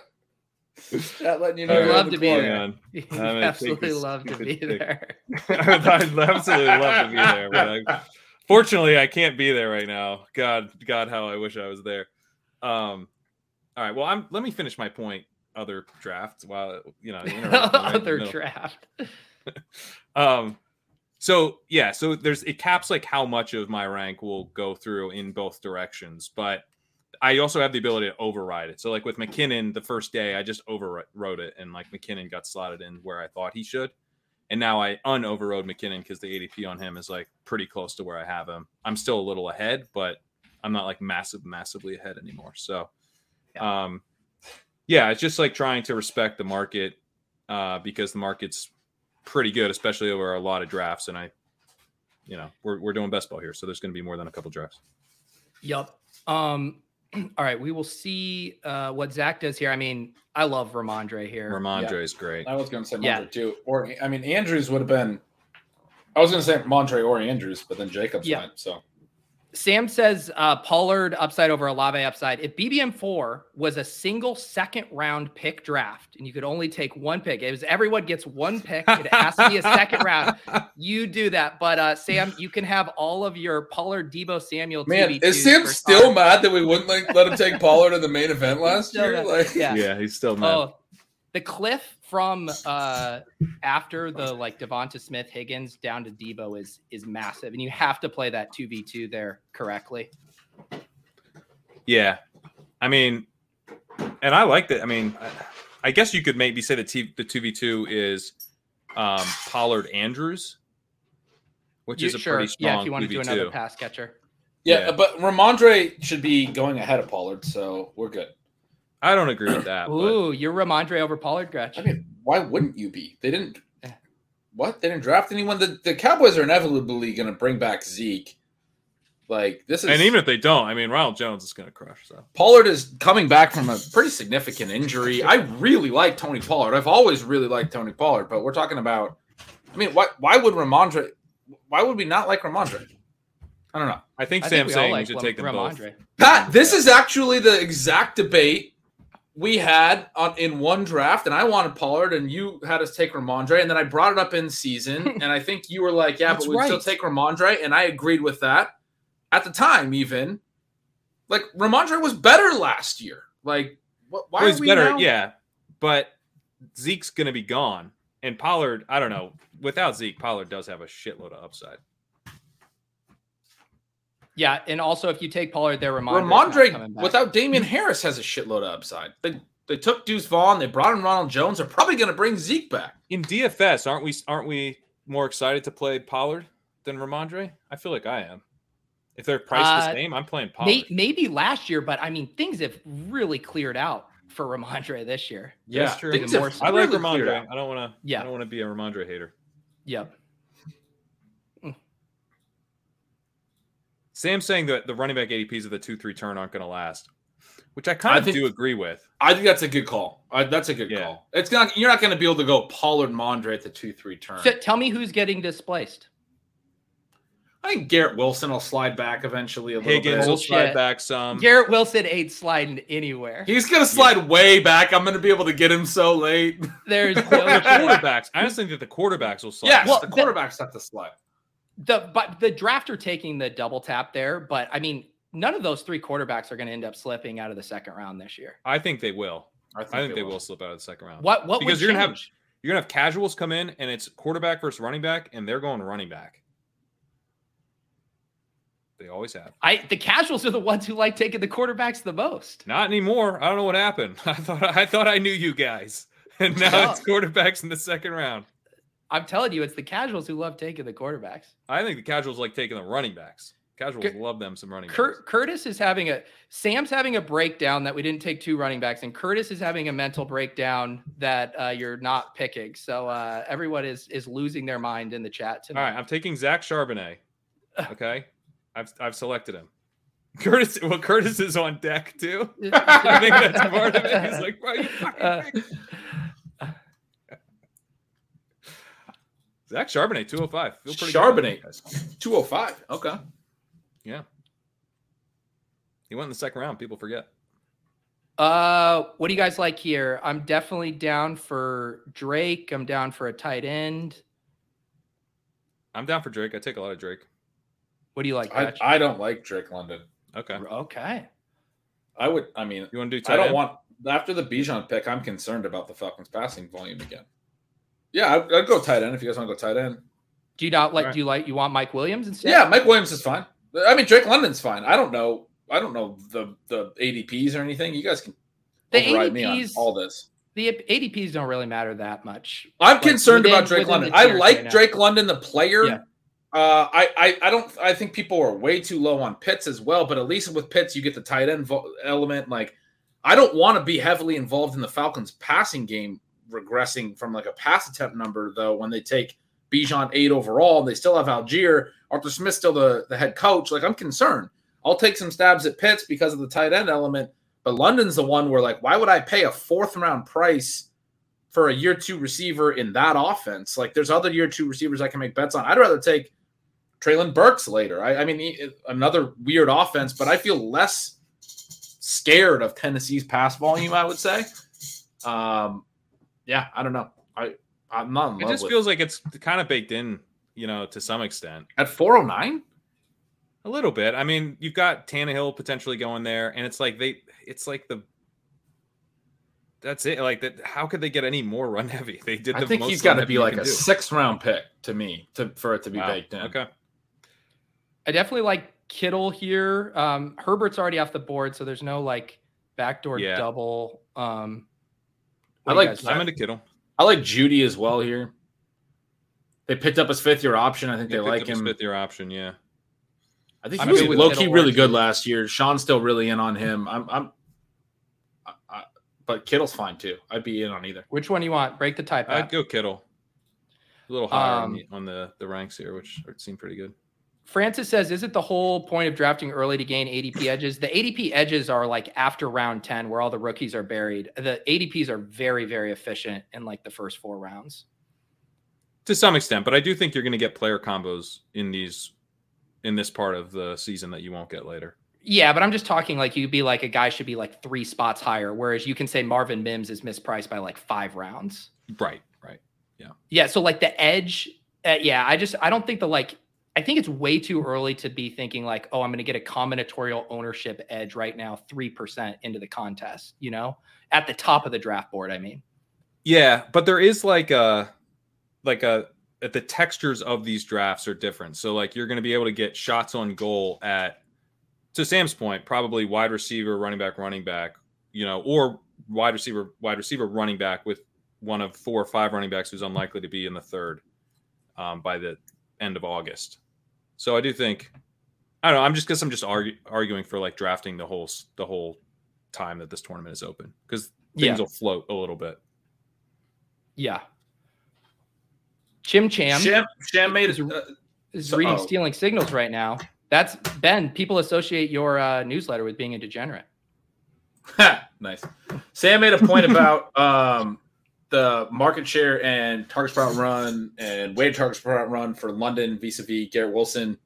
Chat letting you know. I'd love to be there. Absolutely love to be there. I'd absolutely love to be there. But I, fortunately, I can't be there right now. God, God, how I wish I was there. Um, all right. Well, I'm, let me finish my point. Other drafts, while you know, other draft. um, so yeah, so there's it caps like how much of my rank will go through in both directions, but I also have the ability to override it. So like with McKinnon, the first day I just overrode it, and like McKinnon got slotted in where I thought he should, and now I un-overrode McKinnon because the A D P on him is like pretty close to where I have him. I'm still a little ahead, but I'm not like massive, massively ahead anymore. So, yeah. um, yeah, it's just like trying to respect the market uh, because the market's pretty good, especially over a lot of drafts. And I, you know, we're we're doing best ball here, so there's going to be more than a couple drafts. Yep. Um. All right, we will see uh, what Zach does here. I mean, I love Ramondre here. Ramondre's yeah. great. I was going to say Ramondre yeah. too. Or I mean, Andrews would have been. I was going to say Ramondre or Andrews, but then Jacobs yeah. went. So. Sam says uh, Pollard upside over Olave upside. If B B M four was a single second round pick draft and you could only take one pick, it was everyone gets one pick. It has to be a second round. You do that. But uh, Sam, you can have all of your Pollard, Debo Samuel. Man, is Sam still time. mad that we wouldn't like, let him take Pollard in the main event last year? Like, yeah. yeah, he's still mad. Oh, the cliff from uh, after the like Devonta Smith, Higgins down to Debo is is massive, and you have to play that two v two there correctly. Yeah, I mean, and I liked it. I mean, I guess you could maybe say that the two v two is um, Pollard Andrews, which you, is a sure. pretty strong. Yeah, if you want to do another pass catcher. Yeah, yeah, but Ramondre should be going ahead of Pollard, so we're good. I don't agree with that. Ooh, but. You're Ramondre over Pollard, Gretch. I mean, why wouldn't you be? They didn't – what? They didn't draft anyone? The, the Cowboys are inevitably going to bring back Zeke. Like, this is – and even if they don't, I mean, Ronald Jones is going to crush. So Pollard is coming back from a pretty significant injury. I really like Tony Pollard. I've always really liked Tony Pollard, but we're talking about – I mean, why Why would Ramondre – why would we not like Ramondre? I don't know. I think I Sam's think saying like we should Lam- take them Ramondre. both. Pat, this is actually the exact debate – we had on, in one draft, and I wanted Pollard, and you had us take Ramondre, and then I brought it up in season, and I think you were like, yeah, That's but we'd right. still take Ramondre, and I agreed with that. At the time, even, like, Ramondre was better last year. Like, what, why well, are we better, now? Yeah, but Zeke's going to be gone, and Pollard, I don't know, without Zeke, Pollard does have a shitload of upside. Yeah, and also if you take Pollard there, Ramondre, Ramondre without Damian Harris has a shitload of upside. They they took Deuce Vaughn, they brought in Ronald Jones. They're probably going to bring Zeke back. In D F S, aren't we aren't we more excited to play Pollard than Ramondre? I feel like I am. If they're priced uh, the same, I'm playing Pollard. May, maybe last year, but I mean things have really cleared out for Ramondre this year. Yeah, that's true. Have, more I like really Ramondre. I don't want to. Yeah. I don't want to be a Ramondre hater. Yep. Sam's saying that the running back A D Ps of the two three turn aren't going to last, which I kind of I think, do agree with. I think that's a good call. I, that's a good yeah. call. It's not, you're not going to be able to go Pollard Mondre at the two three turn. So tell me who's getting displaced. I think Garrett Wilson will slide back eventually a little Higgins bit. Higgins will slide back some. Garrett Wilson ain't sliding anywhere. He's going to slide yeah. way back. I'm going to be able to get him so late. There's no quarterbacks. I just think that the quarterbacks will slide. Yeah, well, the quarterbacks the, have to slide. The but the draft are taking the double tap there, but I mean, none of those three quarterbacks are going to end up slipping out of the second round this year. I think they will. I think, I think they, they will. will slip out of the second round. What? What? Because you're going to have you're going to have casuals come in, and it's quarterback versus running back, and they're going running back. They always have. I the casuals are the ones who like taking the quarterbacks the most. Not anymore. I don't know what happened. I thought I thought I knew you guys, and now no. it's quarterbacks in the second round. I'm telling you, it's the casuals who love taking the quarterbacks. I think the casuals like taking the running backs. Casuals Cur- love them some running backs. Cur- Curtis is having a – Sam's having a breakdown that we didn't take two running backs, and Curtis is having a mental breakdown that uh, you're not picking. So uh, everyone is is losing their mind in the chat tonight. All right, I'm taking Zach Charbonnet, okay? I've I've selected him. Curtis, well, Curtis is on deck too. I think that's part of it. He's like, bro, you fucking uh, Zach Charbonnet, two oh five. Feel pretty Charbonnet, good. two oh five. Okay. Yeah. He went in the second round. People forget. Uh, what do you guys like here? I'm definitely down for Drake. I'm down for a tight end. I'm down for Drake. I take a lot of Drake. What do you like? I, I don't like Drake London. Okay. Okay. I would, I mean, you want to do tight I don't end? want, after the Bijan pick, I'm concerned about the Falcons passing volume again. Yeah, I'd, I'd go tight end if you guys want to go tight end. Do you not like, right. do you like, you want Mike Williams instead? Yeah, Mike Williams is fine. I mean, Drake London's fine. I don't know. I don't know the, the A D Ps or anything. You guys can the override A D Ps, me on all this. The A D Ps don't really matter that much. I'm like, concerned within, about Drake London. I like right Drake London, the player. Yeah. Uh, I, I, I don't. I think people are way too low on Pitts as well. But at least with Pitts, you get the tight end vo- element. Like, I don't want to be heavily involved in the Falcons' passing game regressing from like a pass attempt number though. When they take Bijan eight overall, and they still have Algier. Arthur Smith's still the, the head coach. Like, I'm concerned. I'll take some stabs at Pitts because of the tight end element, but London's the one where, like, why would I pay a fourth round price for a year two receiver in that offense? Like, there's other year two receivers I can make bets on. I'd rather take Traylon Burks later. I, I mean, he, another weird offense, but I feel less scared of Tennessee's pass volume, I would say. Um, yeah, I don't know. I, I'm not in love with it. It just feels like it's kind of baked in, you know, to some extent. At four oh nine? A little bit. I mean, you've got Tannehill potentially going there, and it's like they, it's like the, that's it. Like that, how could they get any more run heavy? They did. The I think most he's got to be like a six round pick to me to for it to be wow. baked in. Okay. I definitely like Kittle here. Um, Herbert's already off the board, so there's no like backdoor yeah. double. Um, I like. I'm into Kittle. I like Judy as well here. They picked up his fifth year option. I think they, they like him. His fifth year option, yeah. I think he was low-key really good last year. Sean's still really in on him. I'm, I'm, I, I, but Kittle's fine too. I'd be in on either. Which one do you want? Break the tie. Pat. I'd go Kittle. A little higher um, on, the, on the, the ranks here, which seemed pretty good. Francis says, "Is it the whole point of drafting early to gain A D P edges? The A D P edges are like after round ten, where all the rookies are buried. The A D Ps are very, very efficient in like the first four rounds, to some extent. But I do think you're going to get player combos in these." in this part of the season that you won't get later. Yeah, but I'm just talking like you'd be like a guy should be like three spots higher, whereas you can say Marvin Mims is mispriced by like five rounds. Right, right. Yeah. Yeah, so like the edge, uh, yeah, I just, I don't think the like, I think it's way too early to be thinking like, oh, I'm going to get a combinatorial ownership edge right now, three percent into the contest, you know, at the top of the draft board, I mean. Yeah, but there is like a, like a, the textures of these drafts are different. So like you're going to be able to get shots on goal at, to Sam's point, probably wide receiver, running back, running back, you know, or wide receiver, wide receiver, running back with one of four or five running backs who's unlikely to be in the third um, by the end of August. So I do think, I don't know, I'm just because I'm just argue, arguing for like drafting the whole, the whole time that this tournament is open because things yeah. will float a little bit. Yeah. Chim Cham Sham, Sham made is, uh, is reading uh-oh. Stealing Signals right now. That's Ben. People associate your uh, newsletter with being a degenerate. Nice. Sam made a point about um, the market share and targets per run and weighted targets per run for London vis-a-vis Garrett Wilson,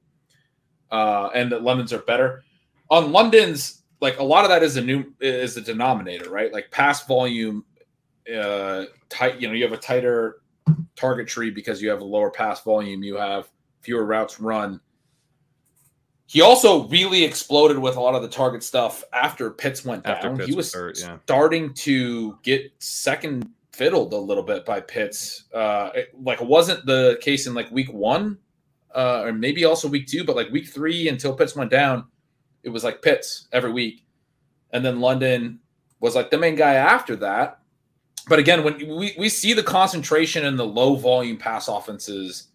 uh, and that London's are better. On London's, like a lot of that is a new is the denominator, right? Like pass volume, uh, tight. You know, you have a tighter target tree because you have a lower pass volume, you have fewer routes run. He also really exploded with a lot of the target stuff after Pitts went after down. Pitts he was hurt, yeah. starting to get second fiddled a little bit by Pitts. Uh, it, like it wasn't the case in like week one, uh, or maybe also week two, but like week three until Pitts went down, it was like Pitts every week. And then London was like the main guy after that. But again, when we, we see the concentration in the low volume pass offenses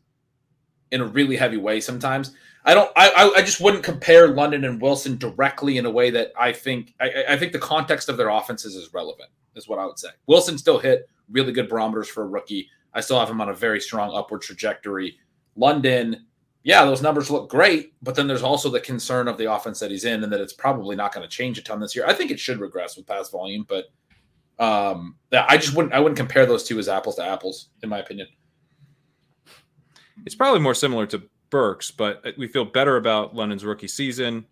in a really heavy way sometimes. I don't I I just wouldn't compare London and Wilson directly in a way that I think I, I think the context of their offenses is relevant, is what I would say. Wilson still hit really good barometers for a rookie. I still have him on a very strong upward trajectory. London, yeah, those numbers look great, but then there's also the concern of the offense that he's in and that it's probably not going to change a ton this year. I think it should regress with pass volume, but um, I just wouldn't I wouldn't compare those two as apples to apples, in my opinion. It's probably more similar to Burks, but we feel better about London's rookie season,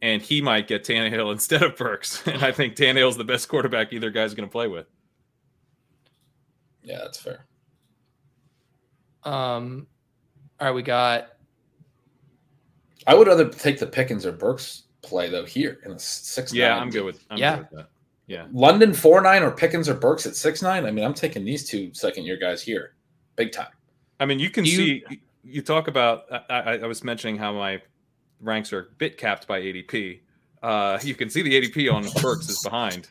and he might get Tannehill instead of Burks. And I think Tannehill's the best quarterback either guy's going to play with. Yeah, that's fair. Um, all right, we got. I would rather take the Pickens or Burks play though here in the six. Yeah, nine. I'm good with. I'm yeah, good with that. Yeah. London four nine or Pickens or Burks at six nine. I mean, I'm taking these two second year guys here, big time. I mean, you can you, see. You talk about. I, I was mentioning how my ranks are bit capped by A D P. Uh, you can see the A D P on Burks is behind.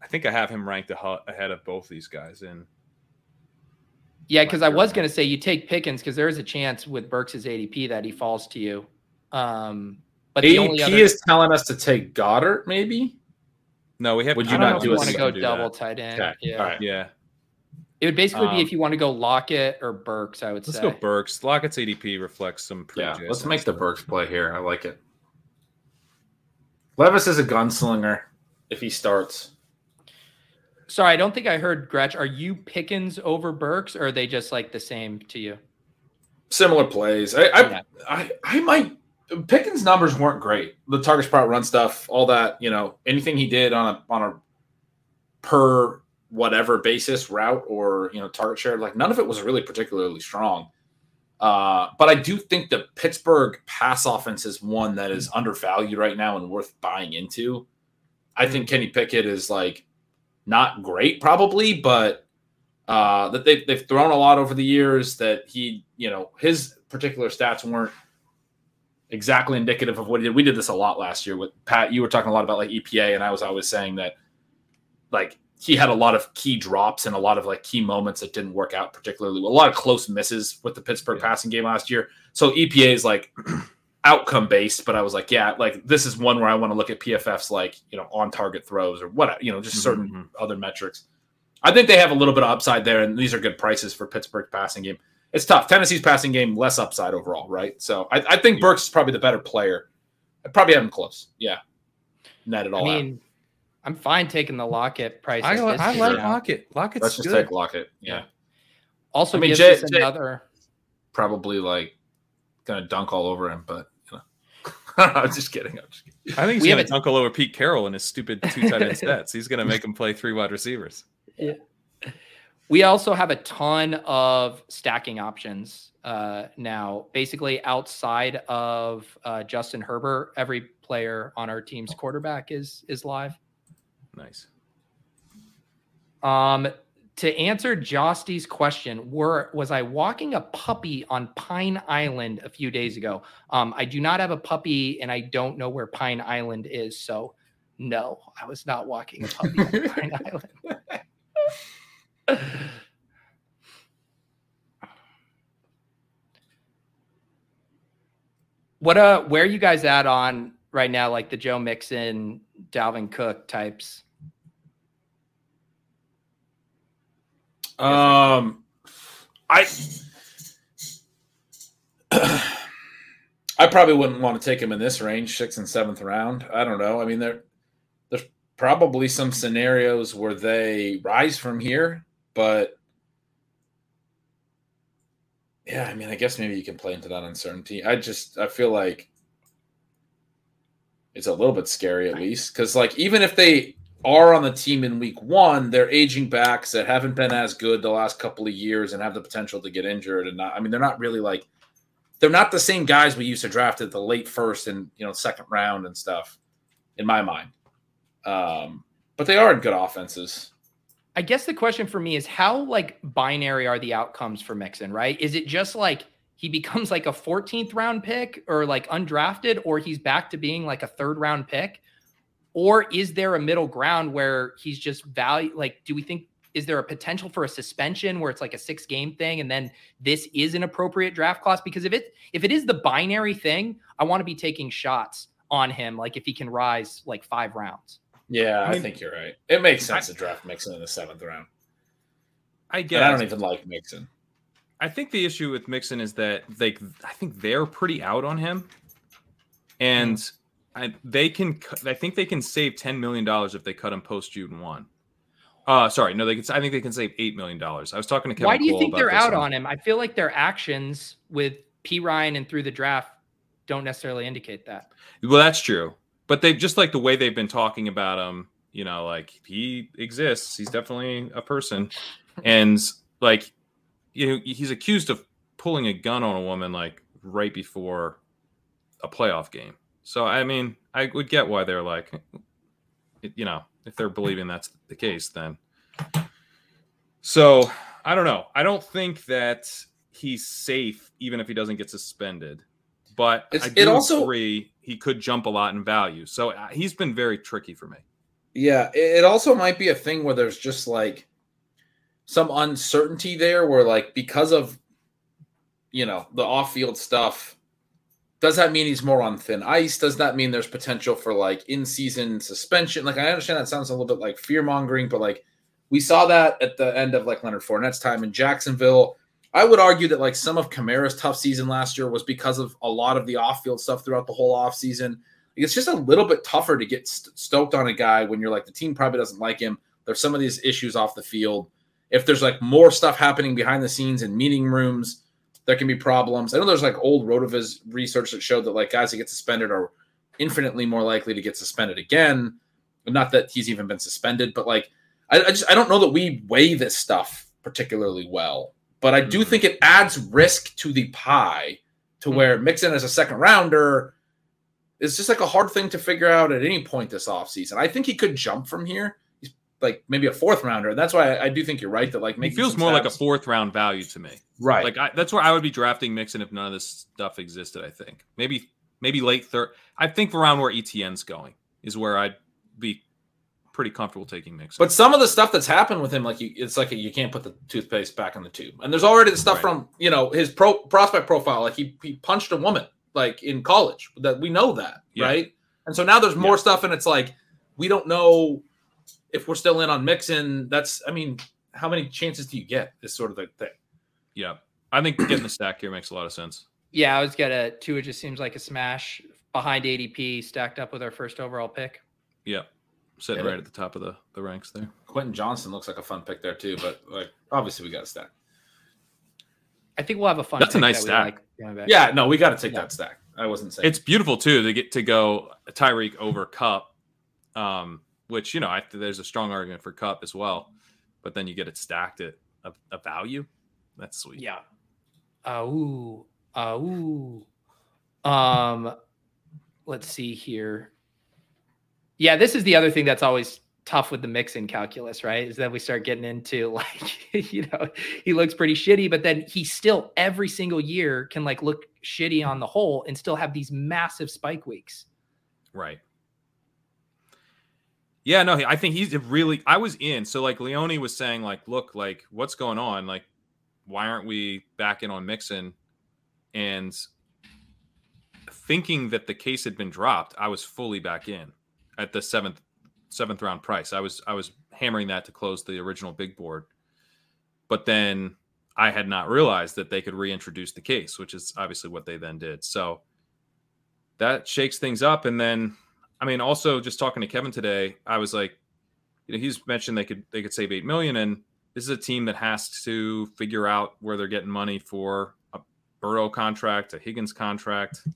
I think I have him ranked ahead of both these guys in. Yeah, because I was going to say you take Pickens because there is a chance with Burks' A D P that he falls to you. Um, but the A D P only other... is telling us to take Goddard, maybe. No, we have. Would you not do? Want to go double that. Tight end? Okay. Yeah. All right. Yeah. It would basically um, be if you want to go Lockett or Burks. I would let's say let's go Burks. Lockett's A D P reflects some. Yeah, let's make the Burks play here. I like it. Levis is a gunslinger if he starts. Sorry, I don't think I heard, Gretch. Are you Pickens over Burks, or are they just like the same to you? Similar plays. I I, yeah. I, I might – Pickens' numbers weren't great. The target spot run stuff, all that, you know, anything he did on a on a per whatever basis route or, you know, target share, like none of it was really particularly strong. Uh, but I do think the Pittsburgh pass offense is one that is undervalued right now and worth buying into. I think Kenny Pickett is like – not great, probably, but uh, that they've, they've thrown a lot over the years that he, you know, his particular stats weren't exactly indicative of what he did. We did this a lot last year with Pat. You were talking a lot about like E P A, and I was always saying that like he had a lot of key drops and a lot of like key moments that didn't work out particularly well. A lot of close misses with the Pittsburgh yeah. passing game last year. So E P A is like outcome based, but I was like, yeah, like this is one where I want to look at P F F's like, you know, on target throws or what, you know, just certain mm-hmm. other metrics. I think they have a little bit of upside there, and these are good prices for Pittsburgh passing game. It's tough. Tennessee's passing game, less upside overall, right? So I, I think yeah. Burks is probably the better player. I probably have him close. Yeah. Net it all I mean, out. I'm fine taking the Lockett price. I, I like now. Lockett. Lockett's Let's good. Let's just take Lockett. Yeah. yeah. Also, I mean, gives Jay, us another. Jay probably like going to dunk all over him, but. I'm just kidding. I'm just kidding. I think he's going to dunk all over Pete Carroll and his stupid two tight end stats. He's going to make him play three wide receivers. Yeah. We also have a ton of stacking options uh, now. Basically, outside of uh, Justin Herbert, every player on our team's quarterback is is live. Nice. Um, to answer Josty's question, were was I walking a puppy on Pine Island a few days ago? Um, I do not have a puppy, and I don't know where Pine Island is. So, no, I was not walking a puppy on Pine Island. What uh, where are you guys at on right now? Like the Joe Mixon, Dalvin Cook types. Um, I I probably wouldn't want to take him in this range, sixth and seventh round. I don't know. I mean, there there's probably some scenarios where they rise from here, but yeah, I mean, I guess maybe you can play into that uncertainty. I just I feel like it's a little bit scary at least because like even if they are on the team in week one, they're aging backs that haven't been as good the last couple of years and have the potential to get injured. And not, I mean, they're not really like, they're not the same guys we used to draft at the late first and, you know, second round and stuff in my mind. Um, but they are good offenses. I guess the question for me is how like binary are the outcomes for Mixon, right? Is it just like he becomes like a fourteenth round pick or like undrafted, or he's back to being like a third round pick? Or is there a middle ground where he's just value? Like, do we think, is there a potential for a suspension where it's like a six game thing? And then this is an appropriate draft class? Because if it, if it is the binary thing, I want to be taking shots on him. Like if he can rise like five rounds. Yeah, I, mean, I think you're right. It makes sense I, to draft Mixon in the seventh round. I guess. And I don't even like Mixon. I think the issue with Mixon is that they, I think they're pretty out on him, and mm. I, they can. I think they can save ten million dollars if they cut him post June one. Uh, sorry, no, they can. I think they can save eight million dollars. I was talking to Kevin. Why do you Cole think they're out one. on him? I feel like their actions with P Ryan and through the draft don't necessarily indicate that. Well, that's true, but they've just like the way they've been talking about him. You know, like he exists. He's definitely a person, and like. You know, he's accused of pulling a gun on a woman like right before a playoff game. So, I mean, I would get why they're like, you know, if they're believing that's the case, then. So, I don't know. I don't think that he's safe, even if he doesn't get suspended. But it's, I do it also, agree he could jump a lot in value. So, he's been very tricky for me. Yeah, it also might be a thing where there's just like, some uncertainty there where, like, because of, you know, the off-field stuff, does that mean he's more on thin ice? Does that mean there's potential for, like, in-season suspension? Like, I understand that sounds a little bit like fear-mongering, but, like, we saw that at the end of, like, Leonard Fournette's time in Jacksonville. I would argue that, like, some of Kamara's tough season last year was because of a lot of the off-field stuff throughout the whole offseason. It's just a little bit tougher to get st- stoked on a guy when you're, like, the team probably doesn't like him. There's some of these issues off the field. If there's like more stuff happening behind the scenes in meeting rooms, there can be problems. I know there's like old Rotoviz research that showed that like guys that get suspended are infinitely more likely to get suspended again. Not that he's even been suspended, but like I, I just I don't know that we weigh this stuff particularly well. But I do mm-hmm. think it adds risk to the pie to mm-hmm. where Mixon as a second rounder is just like a hard thing to figure out at any point this offseason. I think he could jump from here. Like maybe a fourth rounder. That's why I, I do think you're right that like it feels more tabs. Like a fourth round value to me. Right. Like I, that's where I would be drafting Mixon if none of this stuff existed. I think maybe maybe late third. I think around where E T N's going is where I'd be pretty comfortable taking Mixon. But some of the stuff that's happened with him, like you, it's like a, you can't put the toothpaste back in the tube. And there's already the stuff right. from you know his pro, prospect profile. Like he he punched a woman like in college. That we know that yeah. right. And so now there's more yeah. stuff, and it's like we don't know. If we're still in on Mixon, that's, I mean, how many chances do you get? Is sort of the thing. Yeah. I think getting the stack here makes a lot of sense. Yeah. I was going to, too. It just seems like a smash behind A D P stacked up with our first overall pick. Yeah. Sitting yeah. right at the top of the, the ranks there. Quentin Johnson looks like a fun pick there, too. But like, obviously, we got a stack. I think we'll have a fun That's pick a nice that stack. Like yeah. No, we got to take yeah. that stack. I wasn't saying it's beautiful, too, to get to go Tyreek over Cup. Um, Which, you know, I, there's a strong argument for Cup as well. But then you get it stacked at a, a value. That's sweet. Yeah. Uh, ooh. Uh, ooh. Um, let's see here. Yeah, this is the other thing that's always tough with the Mixon calculus, right? Is that we start getting into, like, you know, he looks pretty shitty. But then he still, every single year, can, like, look shitty on the whole and still have these massive spike weeks. Right. Yeah, no, I think he's really, I was in. So like Leone was saying like, look, like what's going on? Like, why aren't we back in on Mixon? And thinking that the case had been dropped, I was fully back in at the seventh, seventh round price. I was, I was hammering that to close the original big board, but then I had not realized that they could reintroduce the case, which is obviously what they then did. So that shakes things up. And then, I mean, also just talking to Kevin today, I was like, you know, he's mentioned they could they could save eight million, and this is a team that has to figure out where they're getting money for a Burrow contract, a Higgins contract.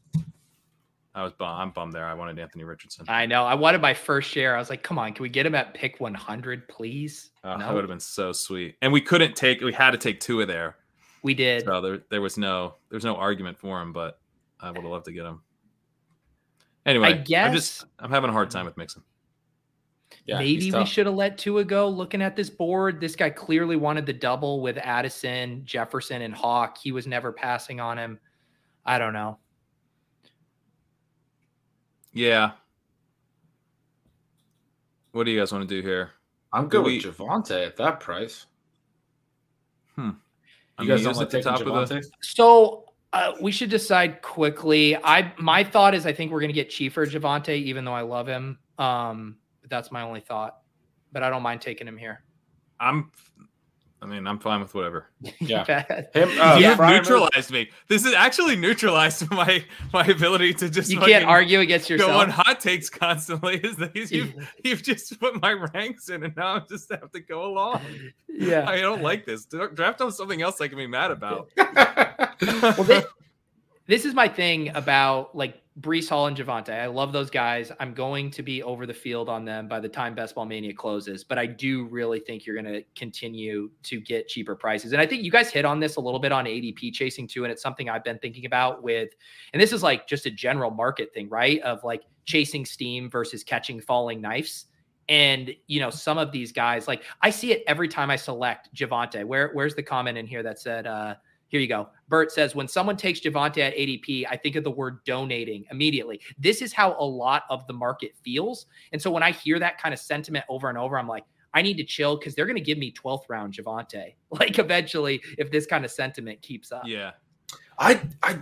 I was bum- I'm bummed there. I wanted Anthony Richardson. I know. I wanted my first share. I was like, come on, can we get him at pick one hundred, please? Uh, no. That would have been so sweet. And we couldn't take. We had to take two of there. We did. So there, there was no there was no argument for him, but I would have loved to get him. Anyway, I guess I'm just I'm having a hard time with Mixon. Yeah, maybe we should have let Tua go. Looking at this board, this guy clearly wanted the double with Addison, Jefferson, and Hawk. He was never passing on him. I don't know. Yeah. What do you guys want to do here? I'm good with Javonte at that price. Hmm. You guys don't like the top of the so. Uh, we should decide quickly. I my thought is I think we're going to get Chiefs or Javonte, even though I love him. Um, that's my only thought. But I don't mind taking him here. I'm I mean, I'm fine with whatever. Yeah. Him, uh, you have neutralized me. This is actually neutralized my my ability to just. You can't argue against yourself. Go on hot takes constantly. Is that you've you've just put my ranks in, and now I just have to go along. Yeah. I don't like this. Draft on something else I can be mad about. Well, this, this is my thing about like Breece Hall and Javonte. I love those guys. I'm going to be over the field on them by the time Best Ball Mania closes, but I do really think you're going to continue to get cheaper prices. And I think you guys hit on this a little bit on A D P chasing too. And it's something I've been thinking about with, and this is like just a general market thing, right? Of like chasing steam versus catching falling knives. And, you know, some of these guys, like I see it every time I select Javonte. Where, where's the comment in here that said, uh, here you go. Bert says, when someone takes Javonte at A D P, I think of the word donating immediately. This is how a lot of the market feels. And so when I hear that kind of sentiment over and over, I'm like, I need to chill because they're going to give me twelfth round Javonte. Like eventually, if this kind of sentiment keeps up. Yeah. I, I,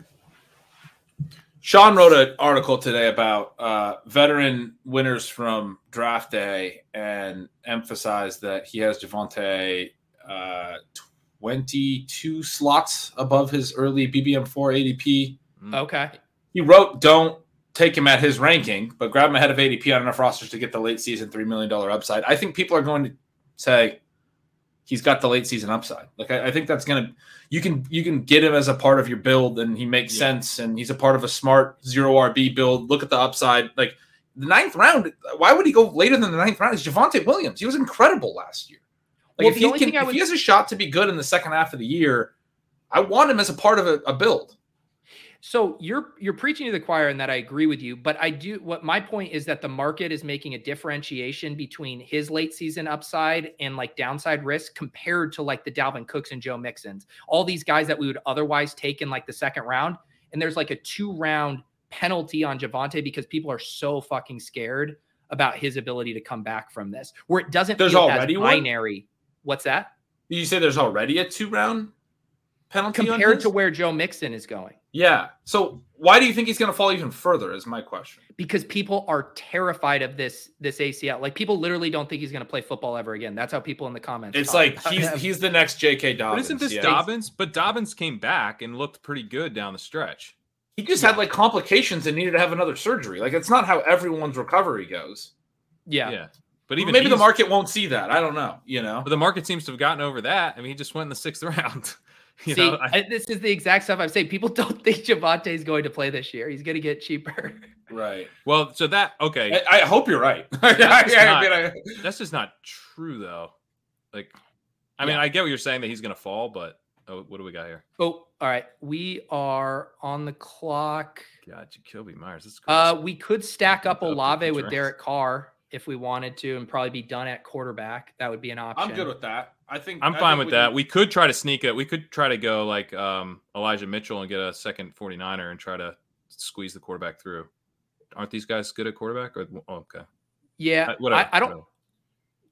Sean wrote an article today about uh, veteran winners from draft day and emphasized that he has Javonte uh, twenty-two slots above his early B B M four A D P. Okay. He wrote, don't take him at his ranking, but grab him ahead of A D P on enough rosters to get the late season three million dollars upside. I think people are going to say he's got the late season upside. Like, I, I think that's going to, you can, you can get him as a part of your build and he makes yeah. sense. And he's a part of a smart zero R B build. Look at the upside. Like the ninth round, why would he go later than the ninth round? It's Javonte Williams. He was incredible last year. Like well, if, he, can, if would... he has a shot to be good in the second half of the year, I want him as a part of a, a build. So you're you're preaching to the choir in that I agree with you, but I do what my point is that the market is making a differentiation between his late season upside and like downside risk compared to like the Dalvin Cooks and Joe Mixons, all these guys that we would otherwise take in like the second round. And there's like a two round penalty on Javonte because people are so fucking scared about his ability to come back from this, where it doesn't there's feel already as binary. One? What's that? You say there's already a two-round penalty compared to where Joe Mixon is going. Yeah. So why do you think he's going to fall even further is my question. Because people are terrified of this this A C L. Like, people literally don't think he's going to play football ever again. That's how people in the comments. It's like he's him. he's the next J K. Dobbins. But isn't this yeah. Dobbins? But Dobbins came back and looked pretty good down the stretch. He just yeah. had, like, complications and needed to have another surgery. Like, it's not how everyone's recovery goes. Yeah. Yeah. But even maybe the market won't see that. I don't know. You know, but the market seems to have gotten over that. I mean, he just went in the sixth round. you see, know, I, this is the exact stuff I'm saying. People don't think Javonte is going to play this year. He's going to get cheaper. Right. Well, so that okay. I, I hope you're right. That's, just not, I mean, I, that's just not true, though. Like, I yeah. mean, I get what you're saying that he's going to fall, but oh, what do we got here? Oh, all right. We are on the clock. God, you killed me, Myers. That's cool. Uh, we could stack up Olave with Derek Carr if we wanted to and probably be done at quarterback. That would be an option. I'm good with that. I think I'm I fine think with we that. Can... We could try to sneak it. We could try to go like um, Elijah Mitchell and get a second forty-niner and try to squeeze the quarterback through. Aren't these guys good at quarterback? Or oh, okay. Yeah. I, I, I don't.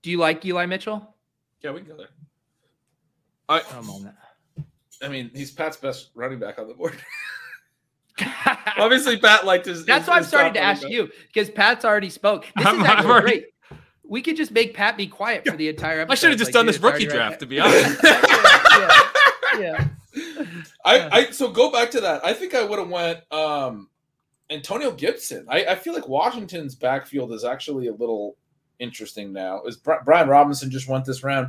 Do you like Eli Mitchell? Yeah, we can go there. I, Come on. That. I mean, he's Pat's best running back on the board. Obviously, Pat liked his. That's his, why I'm starting to ask back. you because Pat's already spoke. This I'm, is actually already... great. We could just make Pat be quiet for the entire episode. I should have just like, done this rookie draft, right to be honest. yeah, yeah. yeah. I, I so go back to that. I think I would have went um, Antonio Gibson. I, I feel like Washington's backfield is actually a little interesting now. Is Brian Robinson just went this round?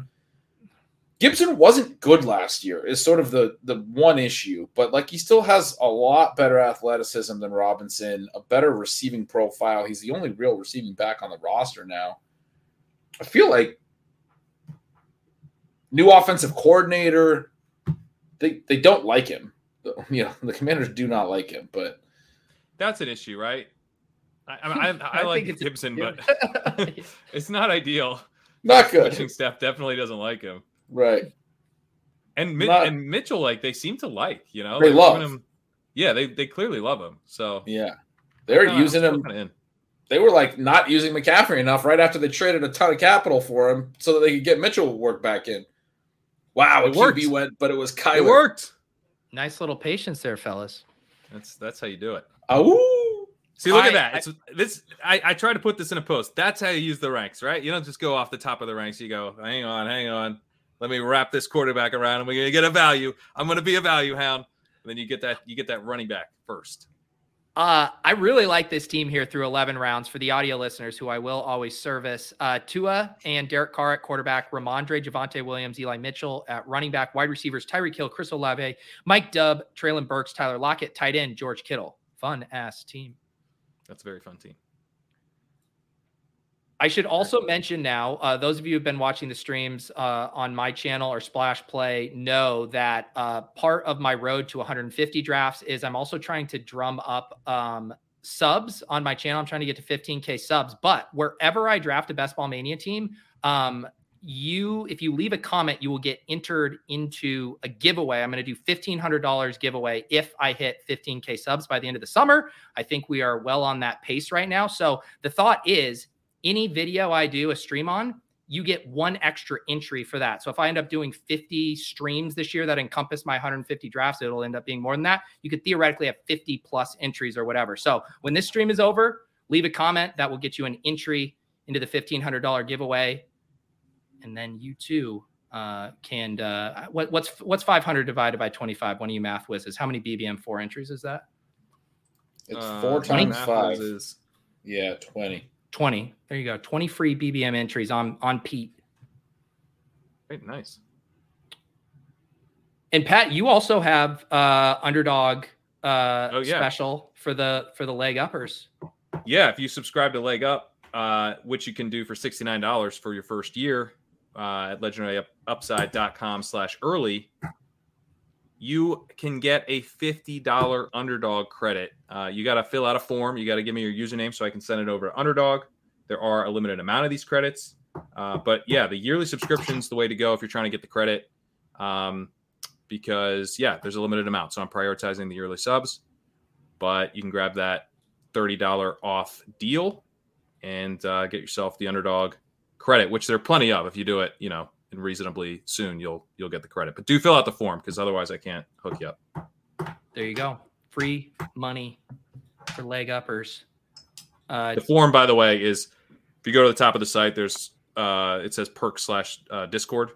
Gibson wasn't good last year is sort of the the one issue, but like he still has a lot better athleticism than Robinson, a better receiving profile. He's the only real receiving back on the roster now. I feel like new offensive coordinator, they they don't like him. You know, the Commanders do not like him, but that's an issue, right? I I, I, I like it's Gibson, but it's not ideal. Not good. The coaching staff definitely doesn't like him. Right, and Mi- Not, and Mitchell, like they seem to like, you know, they love him. Yeah, they they clearly love him. So yeah, they're uh, using him. In. They were like not using McCaffrey enough right after they traded a ton of capital for him, so that they could get Mitchell to work back in. Wow, it Q B went, but it was Kyler. It worked. Nice little patience there, fellas. That's that's how you do it. Oh, see, look I, at that. It's, I, this I I try to put this in a post. That's how you use the ranks, right? You don't just go off the top of the ranks. You go, hang on, hang on. Let me wrap this quarterback around, and we're going to get a value. I'm going to be a value hound. And then you get that you get that running back first. Uh, I really like this team here through eleven rounds for the audio listeners who I will always service. Uh, Tua and Derek Carr at quarterback, Ramondre, Javonte Williams, Eli Mitchell at running back, wide receivers, Tyreek Hill, Chris Olave, Mike Dubb, Traylon Burks, Tyler Lockett, tight end, George Kittle. Fun-ass team. That's a very fun team. I should also mention now, uh, those of you who've been watching the streams uh, on my channel or Splash Play know that uh, part of my road to one hundred fifty drafts is I'm also trying to drum up um, subs on my channel. I'm trying to get to fifteen K subs, but wherever I draft a Best Ball Mania team, um, you, if you leave a comment, you will get entered into a giveaway. I'm going to do fifteen hundred dollars giveaway if I hit fifteen K subs by the end of the summer. I think we are well on that pace right now. So the thought is, any video I do a stream on, you get one extra entry for that. So if I end up doing fifty streams this year that encompass my one hundred fifty drafts, it'll end up being more than that. You could theoretically have fifty plus entries or whatever. So when this stream is over, leave a comment. That will get you an entry into the fifteen hundred dollars giveaway. And then you too uh, can, uh, what, what's what's five hundred divided by twenty-five? One of you math whizzes. How many B B M four entries is that? It's four uh, times five. Is, yeah, twenty. twenty. There you go. twenty free B B M entries on, on Pete. Great. Nice. And Pat, you also have uh underdog uh oh, yeah. special for the, for the leg uppers. Yeah. If you subscribe to Leg Up, uh, which you can do for sixty-nine dollars for your first year, uh, at legendaryupside.com slash early, you can get a fifty dollars underdog credit. Uh, you got to fill out a form. You got to give me your username so I can send it over to Underdog. There are a limited amount of these credits. Uh, but yeah, the yearly subscription is the way to go if you're trying to get the credit. Um, because yeah, there's a limited amount. So I'm prioritizing the yearly subs. But you can grab that thirty dollars off deal and uh, get yourself the Underdog credit, which there are plenty of. If you do it, you know, and reasonably soon you'll you'll get the credit, but do fill out the form because otherwise I can't hook you up. There you go. Free money for Leg Uppers. Uh, the form, by the way, is if you go to the top of the site, there's uh, it says perk slash uh, Discord.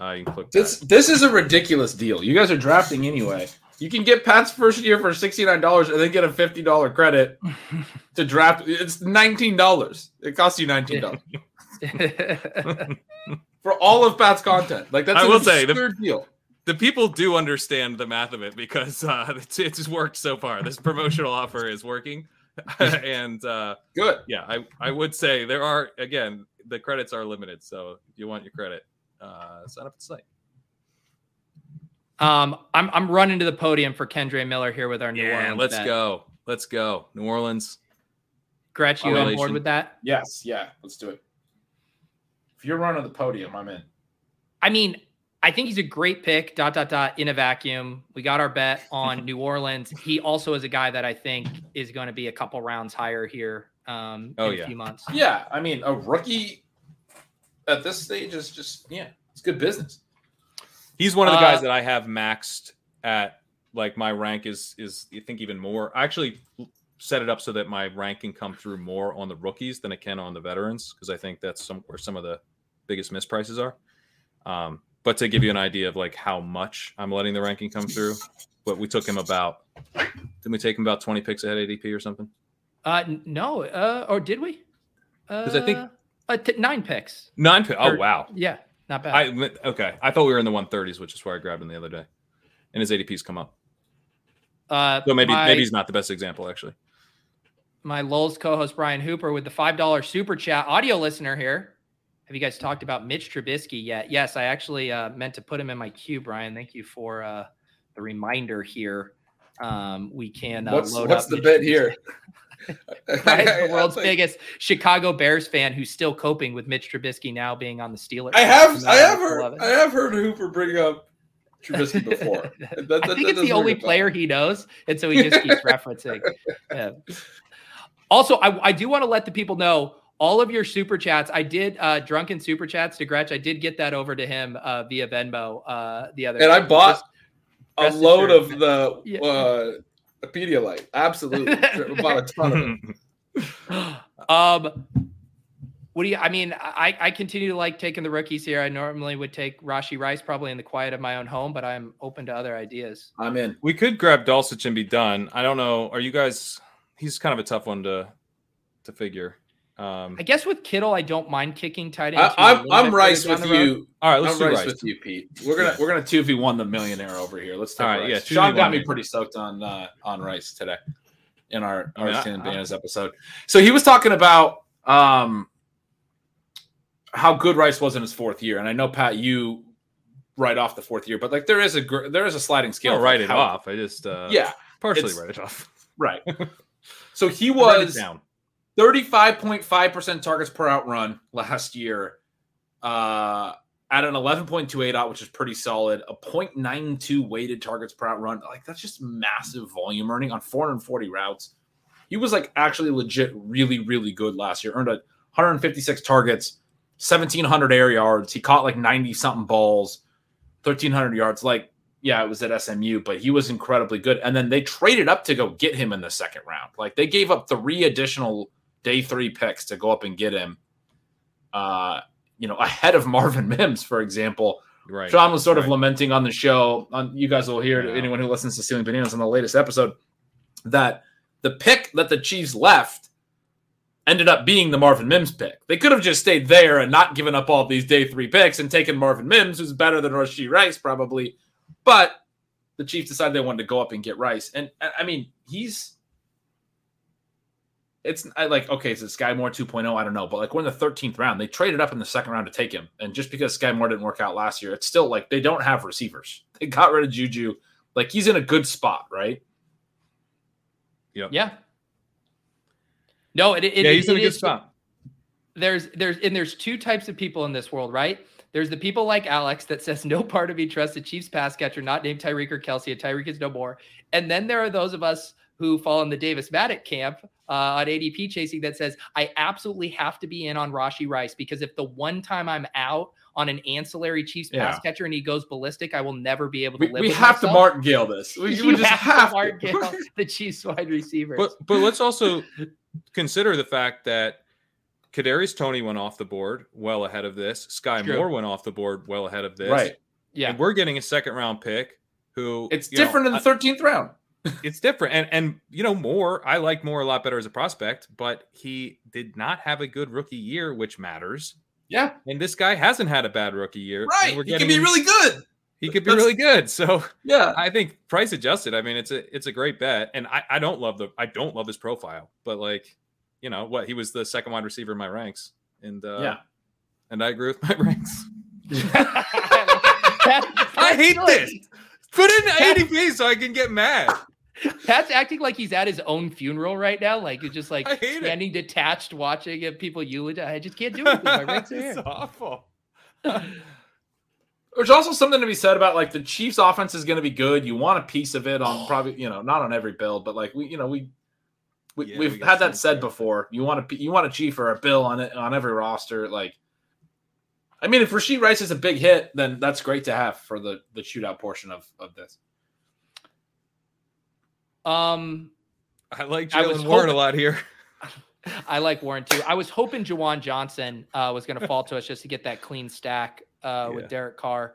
Uh, you can click this. That. This is a ridiculous deal. You guys are drafting anyway. You can get Pat's first year for sixty-nine dollars and then get a fifty dollars credit to draft. It's nineteen dollars. It costs you nineteen dollars. For all of Pat's content. Like, that's I an will say, the, deal. The people do understand the math of it because uh, it's, it's worked so far. This promotional offer is working. and uh, good. Yeah, I, I would say there are, again, the credits are limited. So if you want your credit, uh, sign up at the site. Um, I'm I'm running to the podium for Kendre Miller here with our New yeah, Orleans. Yeah, let's bet. go. Let's go. New Orleans. Gretch, you on board with that? Yes. Yeah, let's do it. If you're running the podium, I'm in. I mean, I think he's a great pick, dot, dot, dot, in a vacuum. We got our bet on New Orleans. He also is a guy that I think is going to be a couple rounds higher here um, oh, in yeah. a few months. Yeah, I mean, a rookie at this stage is just, yeah, it's good business. He's one of the guys uh, that I have maxed at, like, my rank is, is I think, even more. I actually set it up so that my rank can come through more on the rookies than it can on the veterans because I think that's some where some of the biggest misprices are. Um, but to give you an idea of, like, how much I'm letting the ranking come through, but we took him about – didn't we take him about twenty picks ahead of A D P or something? Uh, no. Uh, or did we? Because uh, I think uh, – t- nine picks. Nine picks. Oh, wow. Yeah. Not bad. I, okay. I thought we were in the one thirties, which is where I grabbed him the other day. And his A D P's come up. Uh, so maybe my, maybe he's not the best example, actually. My Lulz co-host, Brian Hooper, with the five dollars super chat audio listener here. Have you guys talked about Mitch Trubisky yet? Yes, I actually uh, meant to put him in my queue, Brian. Thank you for uh, the reminder here. Um, we can uh, what's, load what's up. What's the Mitch bit here? Brian's the world's like, biggest Chicago Bears fan who's still coping with Mitch Trubisky now being on the Steelers. I have, I have heard, I have heard Hooper bring up Trubisky before. That, that, I think it's the only player he knows, and so he just keeps referencing. Yeah. Also, I, I do want to let the people know all of your super chats. I did uh, drunken super chats to Gretch. I did get that over to him uh, via Venmo uh, the other. And time. I bought just a load of the. Yeah. Uh, A Pedialyte, absolutely. Bought a ton of it. Um, What do you, I mean, I, I continue to like taking the rookies here. I normally would take Rashi Rice probably in the quiet of my own home, but I'm open to other ideas. I'm in. We could grab Dulcich and be done. I don't know. Are you guys, he's kind of a tough one to, to figure. Um, I guess with Kittle, I don't mind kicking tight end. I, I'm, I'm Rice with you. All right, let's I'm do Rice, Rice with you, Pete. We're gonna we're gonna two v one the millionaire over here. Let's talk. All right, Rice. Yeah, Sean got me pretty soaked on uh, on Rice today in our our yeah, Tim Banners episode. So he was talking about um, how good Rice was in his fourth year, and I know Pat, you write off the fourth year, but like there is a gr- there is a sliding scale. I don't write it how, off. I just uh, yeah partially write it off. Right. So he was down. thirty-five point five percent targets per out run last year uh, at an eleven point two eight out, which is pretty solid. A point nine two weighted targets per out run. Like, that's just massive volume earning on four hundred forty routes. He was, like, actually legit really, really good last year. Earned a one hundred fifty-six targets, seventeen hundred air yards. He caught, like, ninety-something balls, thirteen hundred yards. Like, yeah, it was at S M U, but he was incredibly good. And then they traded up to go get him in the second round. Like, they gave up three additional day three picks to go up and get him, uh, you know, ahead of Marvin Mims, for example. Right. Sean was sort of right. lamenting on the show, on you guys will hear, yeah. anyone who listens to Stealing Bananas on the latest episode, that the pick that the Chiefs left ended up being the Marvin Mims pick. They could have just stayed there and not given up all these day three picks and taken Marvin Mims, who's better than Rashi Rice probably. But the Chiefs decided they wanted to go up and get Rice. And, I mean, he's... It's I like, okay, is it Sky Moore two point oh? I don't know. But, like, we're in the thirteenth round. They traded up in the second round to take him. And just because Sky Moore didn't work out last year, it's still, like, they don't have receivers. They got rid of Juju. Like, he's in a good spot, right? Yep. Yeah. No, it, it, yeah, he's it, in it, a good spot. There's, there's, and there's two types of people in this world, right? There's the people like Alex that says no part of me trusts a Chiefs pass catcher not named Tyreek or Kelsey, and Tyreek is no more. And then there are those of us who fall in the Davis Maddock camp uh, on A D P chasing that says, I absolutely have to be in on Rashi Rice because if the one time I'm out on an ancillary Chiefs yeah. pass catcher and he goes ballistic, I will never be able to we, live we with We have myself. to martingale this. We, we just have, have to martingale the Chiefs wide receivers. But, but let's also consider the fact that Kadarius Toney went off the board well ahead of this. Sky True. Moore went off the board well ahead of this. Right. Yeah. And we're getting a second round pick who it's different know, in the thirteenth round. It's different. And, and you know, Moore, I like Moore a lot better as a prospect, but he did not have a good rookie year, which matters. Yeah. And this guy hasn't had a bad rookie year. Right. We're he could be really good. He could be That's, really good. So yeah, I think price adjusted. I mean, it's a, it's a great bet. And I, I don't love the, I don't love his profile, but like, you know what? He was the second wide receiver in my ranks. And, uh, yeah. and I agree with my ranks. I hate this. Put in A D P so I can get mad. Pat's acting like he's at his own funeral right now. Like you're just like standing it. detached, watching and people eulogize. I just can't do it. My ranks are here. It's awful. There's also something to be said about like the Chiefs' offense is going to be good. You want a piece of it on probably, you know, not on every build, but like we, you know, we we yeah, we've we had that said there. before. You want a you want a Chief or a Bill on it on every roster, like. I mean, if Rashee Rice is a big hit, then that's great to have for the, the shootout portion of, of this. Um, I like Jalen Warren hoping, a lot here. I like Warren too. I was hoping Jawan Johnson uh, was going to fall to us just to get that clean stack uh, yeah. with Derek Carr.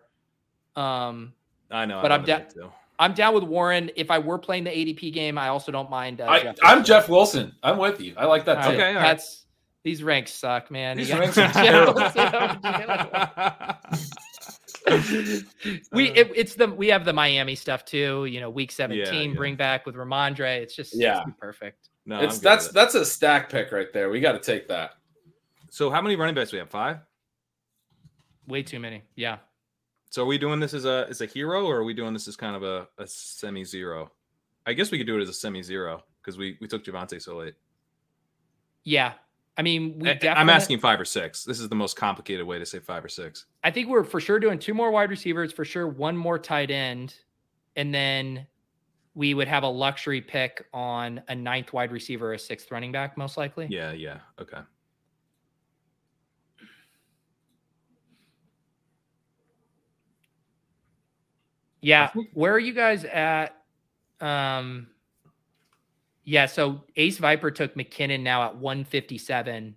Um, I know, but I I'm down. Da- I'm down with Warren. If I were playing the A D P game, I also don't mind. Uh, I, Jeff I'm Jeff Wilson. I'm with you. I like that too. Right. Okay, all right. That's, These ranks suck, man. These ranks are terrible. we it, it's the we have the Miami stuff too. You know, week seventeen, yeah, bring yeah. back with Ramondre. It's just yeah, it's perfect. No, it's that's it. that's a stack pick right there. We got to take that. So, how many running backs do we have? Five. Way too many. Yeah. So, are we doing this as a as a hero, or are we doing this as kind of a, a semi-zero? I guess we could do it as a semi-zero because we we took Javonte so late. Yeah. I mean, we definitely, I'm asking five or six. This is the most complicated way to say five or six. I think we're for sure doing two more wide receivers, for sure one more tight end, and then we would have a luxury pick on a ninth wide receiver, a sixth running back, most likely. Yeah, yeah, okay. Yeah, where are you guys at? Um... Yeah, so Ace Viper took McKinnon now at one fifty-seven.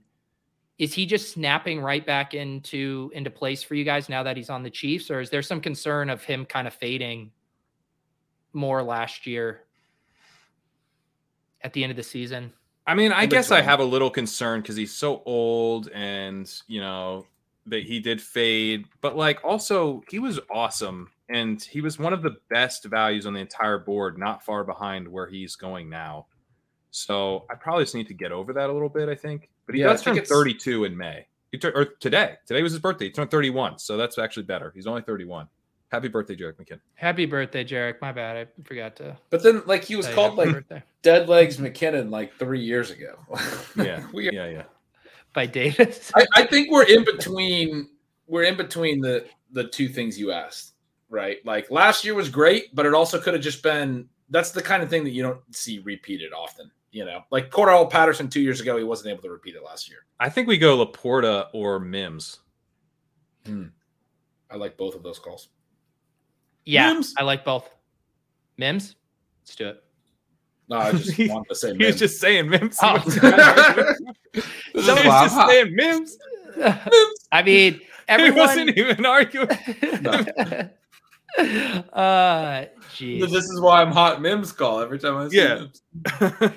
Is he just snapping right back into into place for you guys now that he's on the Chiefs, or is there some concern of him kind of fading more last year at the end of the season? I mean, I guess I have a little concern because he's so old and, you know, that he did fade. But, like, also he was awesome and he was one of the best values on the entire board, not far behind where he's going now. So I probably just need to get over that a little bit, I think. But he yeah, does turn thirty-two in May. He tur- or today. Today was his birthday. He turned thirty-one, so that's actually better. He's only thirty-one. Happy birthday, Jerick McKinnon. Happy birthday, Jerick. My bad. I forgot to. But then, like, he was called, like, birthday. Dead Legs McKinnon, like, three years ago. yeah. we are... Yeah, yeah. By Davis. I, I think we're in between. We're in between the, the two things you asked, right? Like, last year was great, but it also could have just been. That's the kind of thing that you don't see repeated often, you know. Like Cordell Patterson two years ago, he wasn't able to repeat it last year. I think we go Laporta or Mims. Hmm. I like both of those calls. Yeah, Mims. I like both. Mims? Let's do it. No, I just wanted to say Mims. He was just saying Mims. Oh. Somebody's just hot. saying Mims. Mims. I mean, everyone. He wasn't even arguing. No. Uh, geez. This is why I'm hot Mims call every time I see yeah. Mims.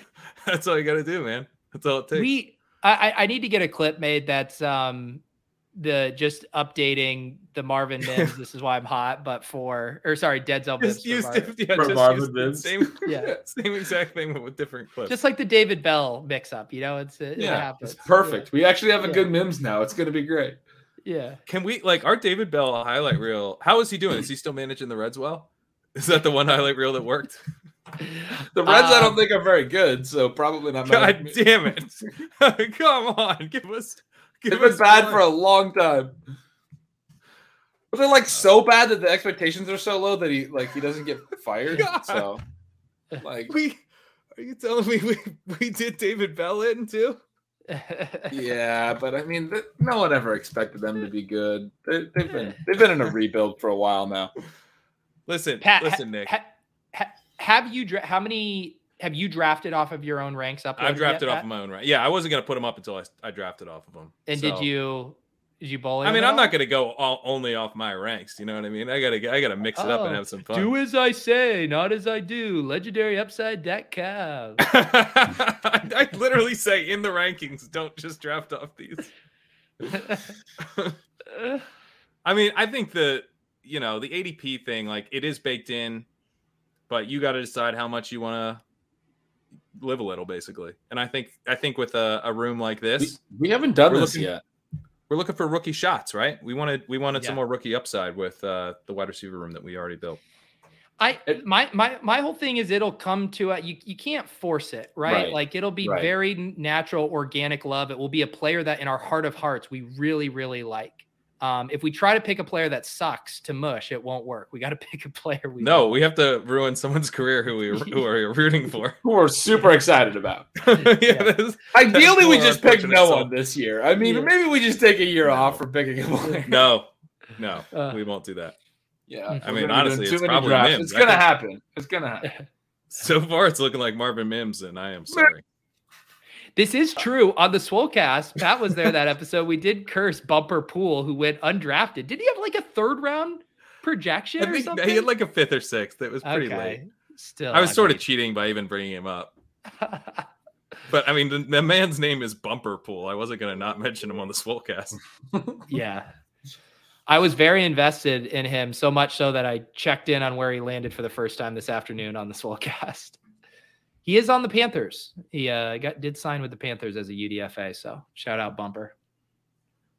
That's all you got to do, man. That's all it takes. We, I, I need to get a clip made that's um the just updating the Marvin Mims. This is why I'm hot, but for or sorry, Denzel Mims. Use, Marvin. Yeah, just Marvin Mims. Same, yeah, same exact thing but with different clips. Just like the David Bell mix up, you know. It's it, yeah, it happens. It's perfect. Yeah. We actually have a yeah. good Mims now. It's gonna be great. Yeah. Can we like our David Bell highlight reel? How is he doing? Is he still managing the Reds well? Is that the one highlight reel that worked? The Reds, um, I don't think are very good, so probably not. God damn it! Come on, give us. Give it's us been bad one. For a long time. But they're like so bad that the expectations are so low that he like he doesn't get fired. God. So, like, we are you telling me we we did David Bell in too? Yeah, but I mean, th- no one ever expected them to be good. They, they've been they've been in a rebuild for a while now. Listen, Pat, listen, ha- Nick. Ha- ha- have you dra- how many have you drafted off of your own ranks up? I've drafted yet, off Pat? of my own rank. Yeah, I wasn't gonna put them up until I, I drafted off of them. And so. did you did you bowl? I mean, I'm all? not gonna go all, only off my ranks. You know what I mean? I gotta I gotta mix oh, it up and have some fun. Do as I say, not as I do. legendary upside dot com I, I literally say in the rankings, don't just draft off these. I mean, I think the you know the A D P thing, like it is baked in, but you got to decide how much you want to live a little, basically. And I think I think with a, a room like this, we, we haven't done this looking, yet. We're looking for rookie shots, right? We wanted we wanted yeah. some more rookie upside with uh, the wide receiver room that we already built. I my my my whole thing is it'll come to a, you you can't force it, right? right. Like it'll be right. very natural, organic love. It will be a player that in our heart of hearts we really really like. Um, if we try to pick a player that sucks to mush, it won't work. We got to pick a player. We no, like. we have to ruin someone's career who we who are rooting for, who we're super excited about. yeah, yeah. That's, Ideally, that's we just pick no itself. one this year. I mean, yeah. maybe we just take a year no. off for picking a player. No, no, uh, we won't do that. Yeah, I mean, honestly, it's probably drafts. Mims. It's gonna happen. It's gonna happen. So far, it's looking like Marvin Mims, and I am sorry. This is true. On the Swolecast, Pat was there that episode. We did curse Bumper Pool, who went undrafted. Did he have like a third round projection I think or something? He had like a fifth or sixth. It was pretty okay. late. Still, I was I sort mean... of cheating by even bringing him up. But I mean, the, the man's name is Bumper Pool. I wasn't going to not mention him on the Swolecast. yeah. I was very invested in him, so much so that I checked in on where he landed for the first time this afternoon on the Swolecast. He is on the Panthers. He uh, got did sign with the Panthers as a U D F A, so shout out Bumper.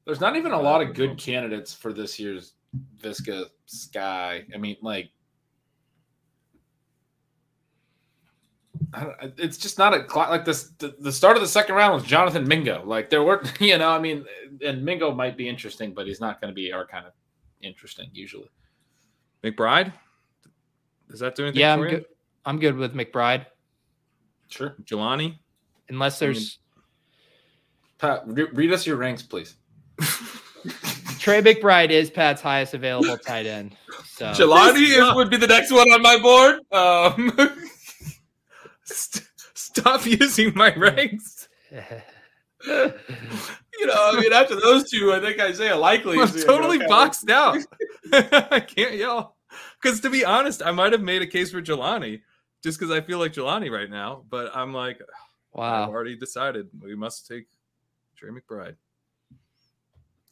There's not even a lot of good candidates for this year's Visca Sky. I mean, like, I don't, it's just not a – like this, the, the start of the second round was Jonathan Mingo. Like, there were – you know, I mean, and Mingo might be interesting, but he's not going to be our kind of interesting usually. McBride? Does that do anything yeah, for I'm you? Good. I'm good with McBride. Sure. Jelani? Unless there's... I mean, Pat, re- read us your ranks, please. Trey McBride is Pat's highest available tight end. So. Jelani is, would be the next one on my board. Um, st- stop using my ranks. you know, I mean, after those two, I think Isaiah Likely I'm is totally okay. boxed out. I can't yell. Because to be honest, I might have made a case for Jelani just because I feel like Jelani right now. But I'm like, wow, I've already decided we must take Trey McBride.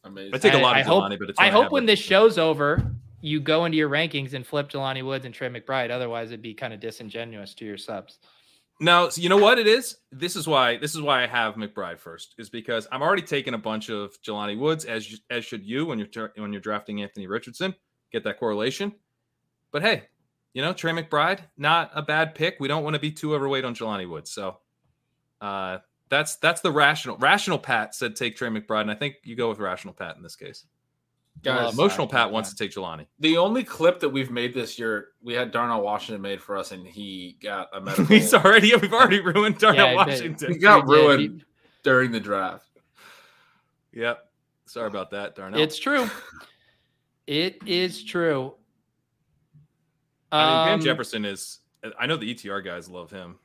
Amazing. I take a lot of I Jelani, hope, but it's I hope when this show's over, you go into your rankings and flip Jelani Woods and Trey McBride. Otherwise, it'd be kind of disingenuous to your subs. Now, you know what it is? This is why this is why I have McBride first, is because I'm already taking a bunch of Jelani Woods, as as should you when you're when you're drafting Anthony Richardson. Get that correlation. But hey, you know, Trey McBride, not a bad pick. We don't want to be too overweight on Jelani Woods. So uh, that's that's the rational. Rational Pat said take Trey McBride, and I think you go with Rational Pat in this case. Guys, uh, emotional Pat wants to take Jelani. The only clip that we've made this year, we had Darnell Washington made for us, and he got a medical. He's already we've already ruined Darnell yeah, Washington. He got he ruined he... during the draft. Yep. Sorry about that, Darnell. It's true. It is true. Um, I mean, Van Jefferson is. I know the E T R guys love him.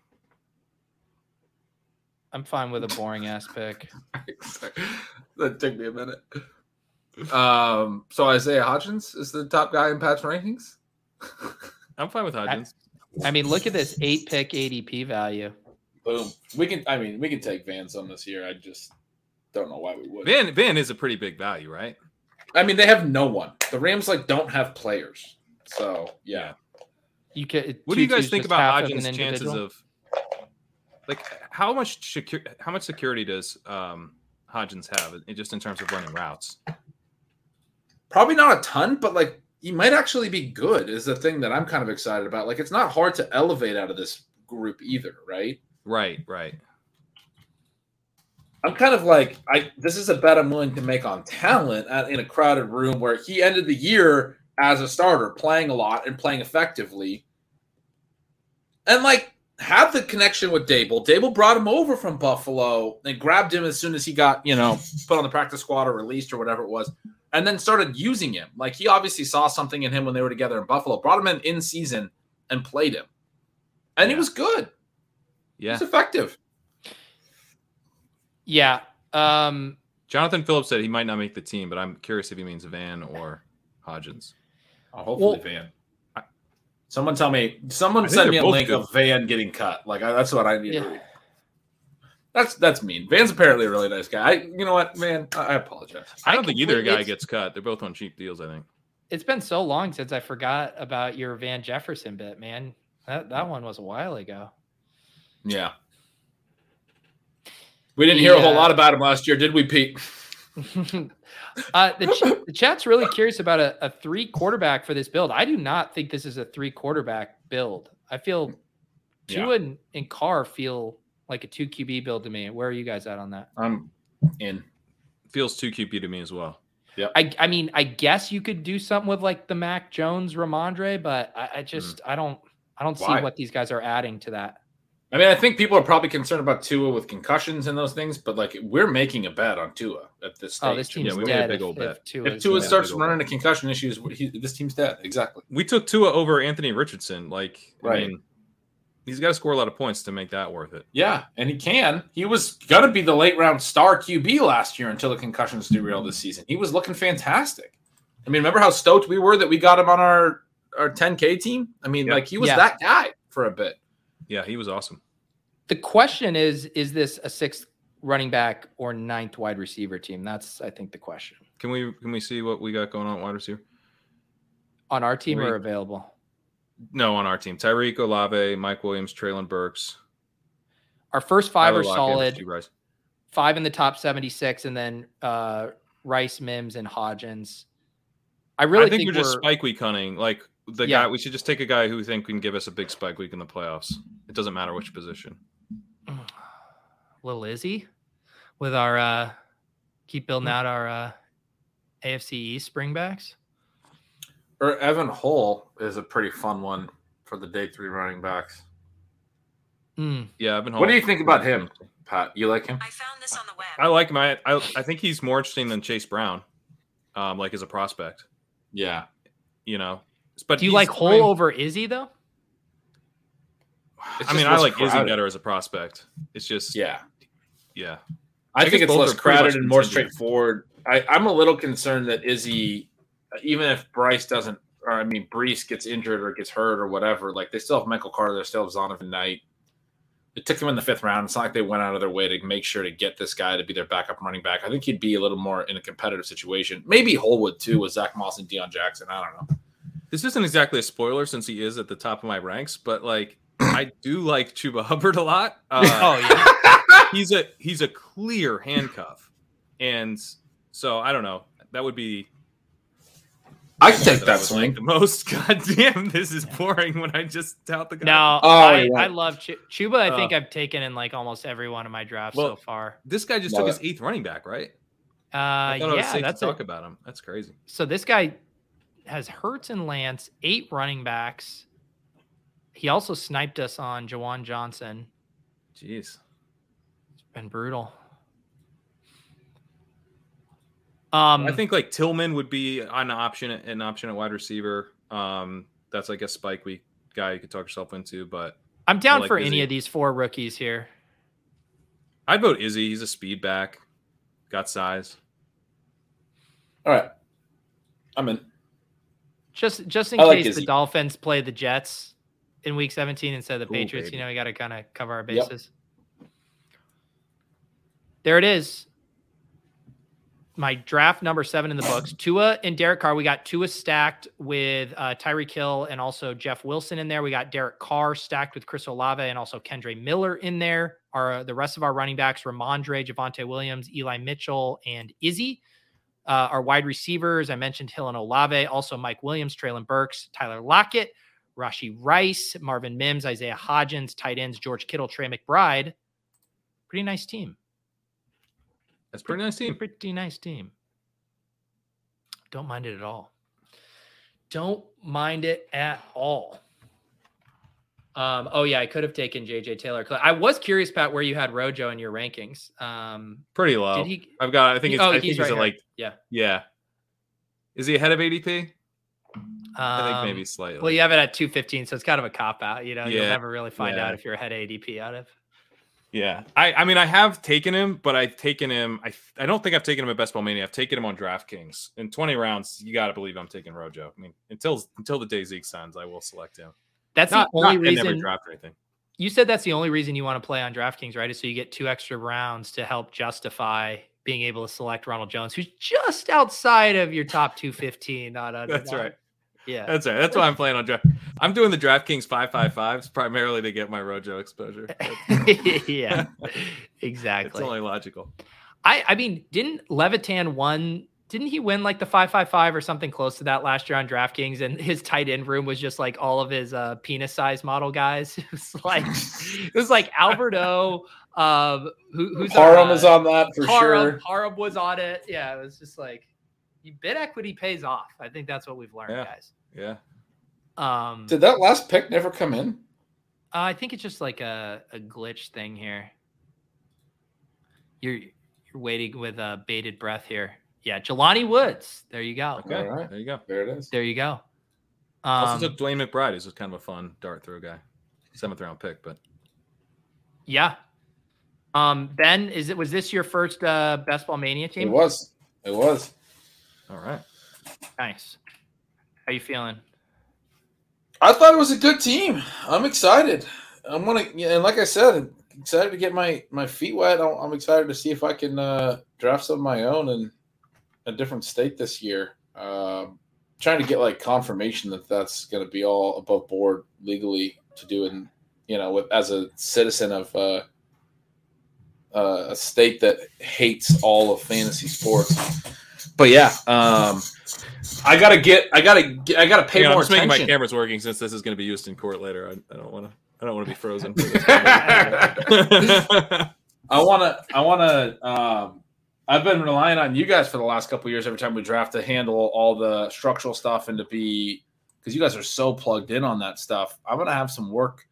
I'm fine with a boring ass pick. That took me a minute. Um, so Isaiah Hodgins is the top guy in Pat's rankings. I'm fine with Hodgins. I, I mean, look at this eight pick A D P value. Boom. We can, I mean, we can take Van some this year. I just don't know why we would. Van, Van is a pretty big value, right? I mean, they have no one. The Rams like don't have players. So yeah. You can, what do you guys think about Hodgins' chances of like how much secu- how much security does um, Hodgins have just in terms of running routes? Probably not a ton, but like he might actually be good is the thing that I'm kind of excited about. Like it's not hard to elevate out of this group either, right? Right, right. I'm kind of like I this is a bet I'm willing to make on talent at, in a crowded room where he ended the year as a starter, playing a lot and playing effectively. And like had the connection with Dable. Dable brought him over from Buffalo and grabbed him as soon as he got, you know, put on the practice squad or released or whatever it was. And then started using him. Like, he obviously saw something in him when they were together in Buffalo. Brought him in in season and played him. And yeah. he was good. Yeah. He was effective. Yeah. Um, Jonathan Phillips said he might not make the team, but I'm curious if he means Van or Hodgins. Oh, hopefully well, Van. I, someone tell me. Someone send me a link good. of Van getting cut. Like, I, that's what I need yeah. to read. That's that's mean. Van's apparently a really nice guy. I, you know what, man? I, I apologize. I don't I think either guy gets cut. They're both on cheap deals, I think. It's been so long since I forgot about your Van Jefferson bit, man. That that one was a while ago. Yeah. We didn't yeah. hear a whole lot about him last year, did we, Pete? uh, the, ch- the chat's really curious about a, a three quarterback for this build. I do not think this is a three quarterback build. I feel Tua yeah. and, and Carr feel... like a two Q B build to me. Where are you guys at on that? I'm in. Feels two Q B to me as well. Yeah. I I mean, I guess you could do something with like the Mac Jones, Ramondre, but I, I just mm. I don't I don't Why? see what these guys are adding to that. I mean, I think people are probably concerned about Tua with concussions and those things, but like we're making a bet on Tua at this stage. Oh, this team's yeah, we dead. Made a big old if, bet. If Tua, if Tua starts running into concussion issues, he, this team's dead. Exactly. We took Tua over Anthony Richardson. Like, right. I mean, he's got to score a lot of points to make that worth it. Yeah, and he can. He was going to be the late-round star Q B last year until the concussions derailed this season. He was looking fantastic. I mean, remember how stoked we were that we got him on our, our ten K team? I mean, yeah. like he was yeah. that guy for a bit. Yeah, he was awesome. The question is, is this a sixth running back or ninth wide receiver team? That's, I think, the question. Can we can we see what we got going on at wide receiver? On our team or available? No, on our team. Tyreek, Olave, Mike Williams, Traylon Burks. Our first five Tyler are Lockett, solid. Five in the top seventy-six, and then uh, Rice, Mims, and Hodgins. I really I think, think we're, we're just spike week hunting. Like the yeah. guy, we should just take a guy who we think can give us a big spike week in the playoffs. It doesn't matter which position. Little Izzy with our uh, keep building out our uh, A F C East springbacks. Or Evan Hull is a pretty fun one for the day three running backs. Mm. Yeah, Evan Hull. What do you think about him, Pat? You like him? I found this on the web. I like him. I, I, I think he's more interesting than Chase Brown, um, like as a prospect. Yeah. You know. But do you like Hull I mean, over Izzy, though? I mean, I like crowded. Izzy better as a prospect. It's just. Yeah. Yeah. I, I think it's less crowded and more straightforward. I, I'm a little concerned that Izzy, even if Bryce doesn't, or I mean, Brees gets injured or gets hurt or whatever, like they still have Michael Carter, they still have Zonovan Knight. It took him in the fifth round. It's not like they went out of their way to make sure to get this guy to be their backup running back. I think he'd be a little more in a competitive situation. Maybe Holwood, too, with Zach Moss and Deion Jackson. I don't know. This isn't exactly a spoiler since he is at the top of my ranks, but, like, I do like Chuba Hubbard a lot. Uh, oh, yeah. He's a, he's a clear handcuff. And so, I don't know. That would be... I can take that, that swing. The most goddamn, this is boring when I just tout the guy. No, oh, I, yeah. I love Ch- Chuba. I think uh, I've taken in like almost every one of my drafts well, so far. This guy just love took it. His eighth running back, right? Uh, I thought yeah, it was safe that's to talk a, about him. That's crazy. So this guy has Hurts and Lance, eight running backs. He also sniped us on Jawan Johnson. Jeez, it's been brutal. Um, I think like Tillman would be an option, an option at wide receiver. Um, that's like a spike week guy you could talk yourself into. But I'm down like for Izzy. Any of these four rookies here. I'd vote Izzy. He's a speed back, got size. All right, I'm in. Just just in I case like the Dolphins play the Jets in Week seventeen instead of the Ooh, Patriots, baby. You know, we got to kind of cover our bases. Yep. There it is. My draft number seven in the books, Tua and Derek Carr. We got Tua stacked with uh, Tyreek Hill and also Jeff Wilson in there. We got Derek Carr stacked with Chris Olave and also Kendre Miller in there. Our, the rest of our running backs, Ramondre, Javonte Williams, Eli Mitchell, and Izzy. Uh, our wide receivers, I mentioned Hill and Olave, also Mike Williams, Traylon Burks, Tyler Lockett, Rashee Rice, Marvin Mims, Isaiah Hodgins, tight ends, George Kittle, Trey McBride. Pretty nice team. That's pretty nice team. Pretty nice team. Don't mind it at all. Don't mind it at all. Um, oh, yeah, I could have taken J J Taylor. I was curious, Pat, where you had Rojo in your rankings. Um, pretty low. Did he, I've got, I think it's, oh, I think he's right it's like, yeah. Yeah. Is he ahead of A D P? Um, I think maybe slightly. Well, you have it at two fifteen, so it's kind of a cop out. You know, yeah. You'll never really find yeah. out if you're ahead of A D P out of. Yeah, I, I mean, I have taken him, but I've taken him. I I don't think I've taken him at Best Ball Mania. I've taken him on DraftKings in twenty rounds. You got to believe I'm taking Rojo. I mean, until until the day Zeke signs, I will select him. That's not, the only not, reason. I never draft anything. You said that's the only reason you want to play on DraftKings, right? Is so you get two extra rounds to help justify being able to select Ronald Jones, who's just outside of your top two fifteen. Not under that's that. Right. Yeah, that's right. That's why I'm playing on draft. I'm doing the DraftKings five five fives primarily to get my Rojo exposure. Yeah, exactly. It's only logical. I, I mean, didn't Levitan won? Didn't he win like the five five five or something close to that last year on DraftKings? And his tight end room was just like all of his uh, penis size model guys. It was like it was like Albert O. Um, who, who's Harum was on that for Harum, sure. Harum was on it. Yeah, it was just like bid equity pays off. I think that's what we've learned, yeah. guys. Yeah. Um, did that last pick never come in? Uh, I think it's just like a, a glitch thing here. You're you're waiting with a bated breath here. Yeah, Jelani Woods. There you go. Okay, all right. There you go. There it is. There you go. Um, also took Dwayne McBride. He's kind of a fun dart throw guy. Seventh round pick, but yeah. Um, Ben, is it was this your first uh, Best Ball Mania team? It was. It was. All right. Nice. How you feeling? I thought it was a good team. I'm excited. I'm gonna, and like I said, excited to get my, my feet wet. I'm excited to see if I can uh, draft some of my own in a different state this year. Uh, trying to get like confirmation that that's going to be all above board legally to do, and you know, with as a citizen of uh, uh, a state that hates all of fantasy sports. But yeah, um, I gotta get, I gotta, I gotta pay yeah, more I'm just attention. Making my camera's working since this is going to be used in court later. I, I don't want to, I don't want to be frozen. For this I wanna, I wanna. Um, I've been relying on you guys for the last couple of years. Every time we draft, to handle all the structural stuff and to be, because you guys are so plugged in on that stuff. I'm gonna have some work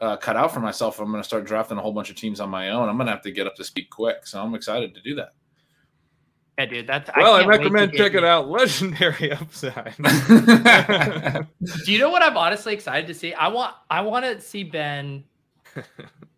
uh, cut out for myself. I'm gonna start drafting a whole bunch of teams on my own. I'm gonna have to get up to speed quick. So I'm excited to do that. Yeah, dude, that's, well, I, I recommend checking out Legendary Upside. Do you know what I'm honestly excited to see? I want I want to see Ben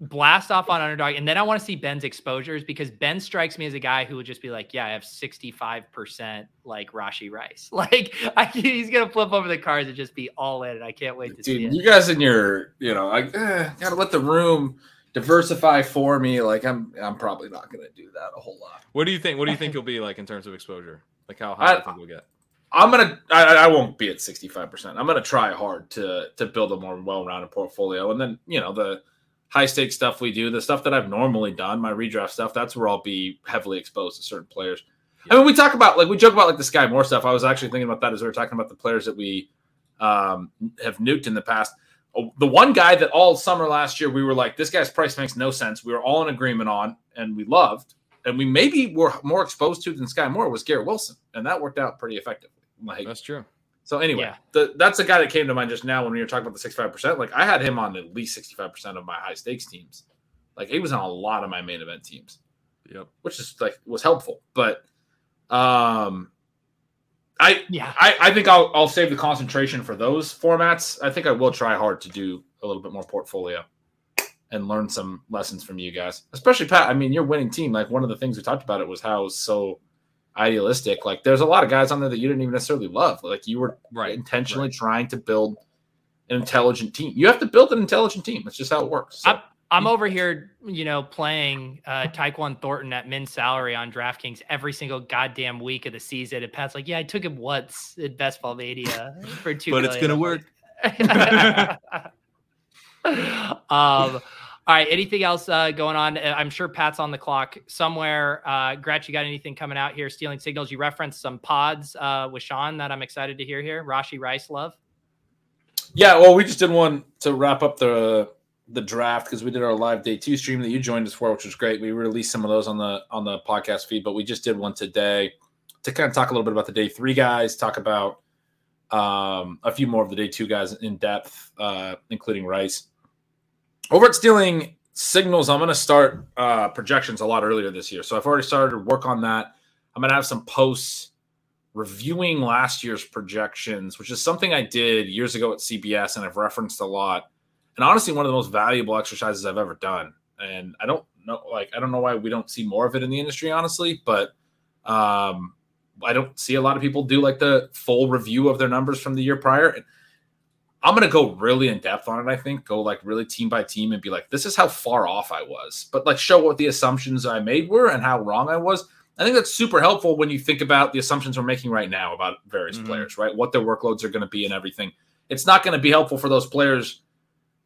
blast off on Underdog. And then I want to see Ben's exposures, because Ben strikes me as a guy who would just be like, yeah, I have sixty-five percent like Rashi Rice. Like I, he's going to flip over the cards and just be all in. And I can't wait to Dude, see it. You guys in your, you know, I eh, got to let the room diversify for me. Like I'm, I'm probably not going to do that a whole lot. What do you think? What do you think you'll be like in terms of exposure? Like how high I, do you think we'll get? I'm gonna. I, I won't be at sixty-five percent. I'm gonna try hard to to build a more well-rounded portfolio, and then you know the high-stakes stuff we do, the stuff that I've normally done, my redraft stuff. That's where I'll be heavily exposed to certain players. Yeah. I mean, we talk about like we joke about like the Sky Moore stuff. I was actually thinking about that as we were talking about the players that we um, have nuked in the past. The one guy that all summer last year we were like, this guy's price makes no sense. We were all in agreement on, and we loved, and we maybe were more exposed to than Sky Moore was Garrett Wilson, and that worked out pretty effectively. Like, that's true. So anyway, yeah. the, that's a guy that came to mind just now when we were talking about the sixty-five percent. Like I had him on at least sixty-five percent of my high stakes teams. Like he was on a lot of my main event teams. Yep. Which is like was helpful. But um I yeah, I, I think I'll I'll save the concentration for those formats. I think I will try hard to do a little bit more portfolio and learn some lessons from you guys. Especially Pat, I mean, your winning team. Like one of the things we talked about it was how so idealistic. Like there's a lot of guys on there that you didn't even necessarily love. Like you were right, intentionally right. trying to build an intelligent team. You have to build an intelligent team. That's just how it works. So. I'm, I'm over here, you know, playing uh, Tyquan Thornton at min salary on DraftKings every single goddamn week of the season. And Pat's like, yeah, I took him once at Best Ball Mania for two But million. It's going to work. um, All right. Anything else uh, going on? I'm sure Pat's on the clock somewhere. Uh, Gratch, you got anything coming out here? Stealing signals. You referenced some pods uh, with Sean that I'm excited to hear here. Rashi Rice, love. Yeah. Well, we just did one to wrap up the the draft because we did our live day two stream that you joined us for, which was great. We released some of those on the on the podcast feed, but we just did one today to kind of talk a little bit about the day three guys. Talk about um, a few more of the day two guys in depth, uh, including Rice. Over at Stealing Signals, I'm going to start uh, projections a lot earlier this year. So I've already started to work on that. I'm going to have some posts reviewing last year's projections, which is something I did years ago at C B S and I've referenced a lot. And honestly, one of the most valuable exercises I've ever done. And I don't know, like, I don't know why we don't see more of it in the industry, honestly, but um, I don't see a lot of people do like the full review of their numbers from the year prior. I'm going to go really in depth on it, I think, go like really team by team and be like, this is how far off I was, but like show what the assumptions I made were and how wrong I was. I think that's super helpful when you think about the assumptions we're making right now about various mm-hmm. players, right? What their workloads are going to be and everything. It's not going to be helpful for those players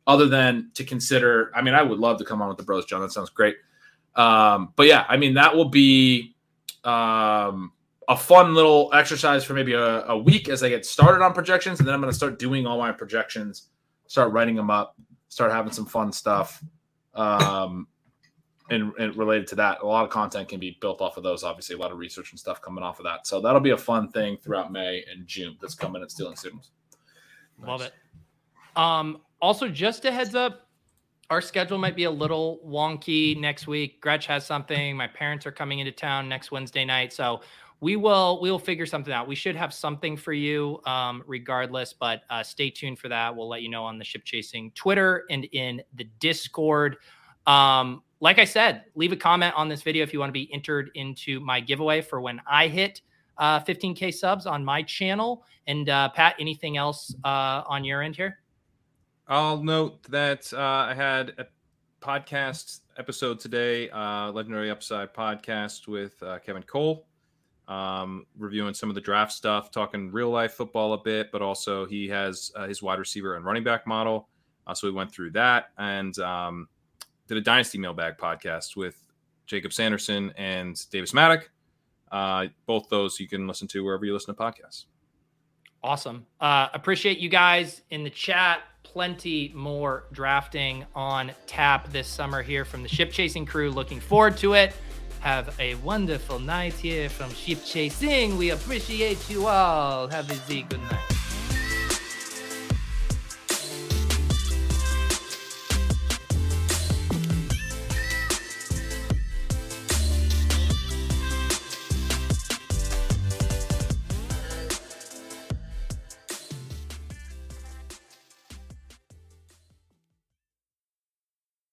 other than to consider. I mean, I would love to come on with the Bros, John. That sounds great. Um, but yeah, I mean, that will be um, – a fun little exercise for maybe a, a week as I get started on projections. And then I'm going to start doing all my projections, start writing them up, start having some fun stuff. Um, and, and related to that, a lot of content can be built off of those. Obviously a lot of research and stuff coming off of that. So that'll be a fun thing throughout May and June that's coming at Stealing Signals. Love nice. it. Um, also just a heads up, our schedule might be a little wonky next week. Gretch has something. My parents are coming into town next Wednesday night. So We will we'll figure something out. We should have something for you um, regardless, but uh, stay tuned for that. We'll let you know on the Ship Chasing Twitter and in the Discord. Um, like I said, leave a comment on this video if you want to be entered into my giveaway for when I hit uh, fifteen K subs on my channel. And uh, Pat, anything else uh, on your end here? I'll note that uh, I had a podcast episode today, uh, Legendary Upside podcast with uh, Kevin Cole. Um, reviewing some of the draft stuff, talking real life football a bit, but also he has uh, his wide receiver and running back model. Uh, so we went through that and um, did a Dynasty Mailbag podcast with Jacob Sanderson and Davis Matic. Uh, both those you can listen to wherever you listen to podcasts. Awesome. Uh, appreciate you guys in the chat. Plenty more drafting on tap this summer here from the Ship Chasing crew. Looking forward to it. Have a wonderful night here from Ship Chasing. We appreciate you all. Have a good night.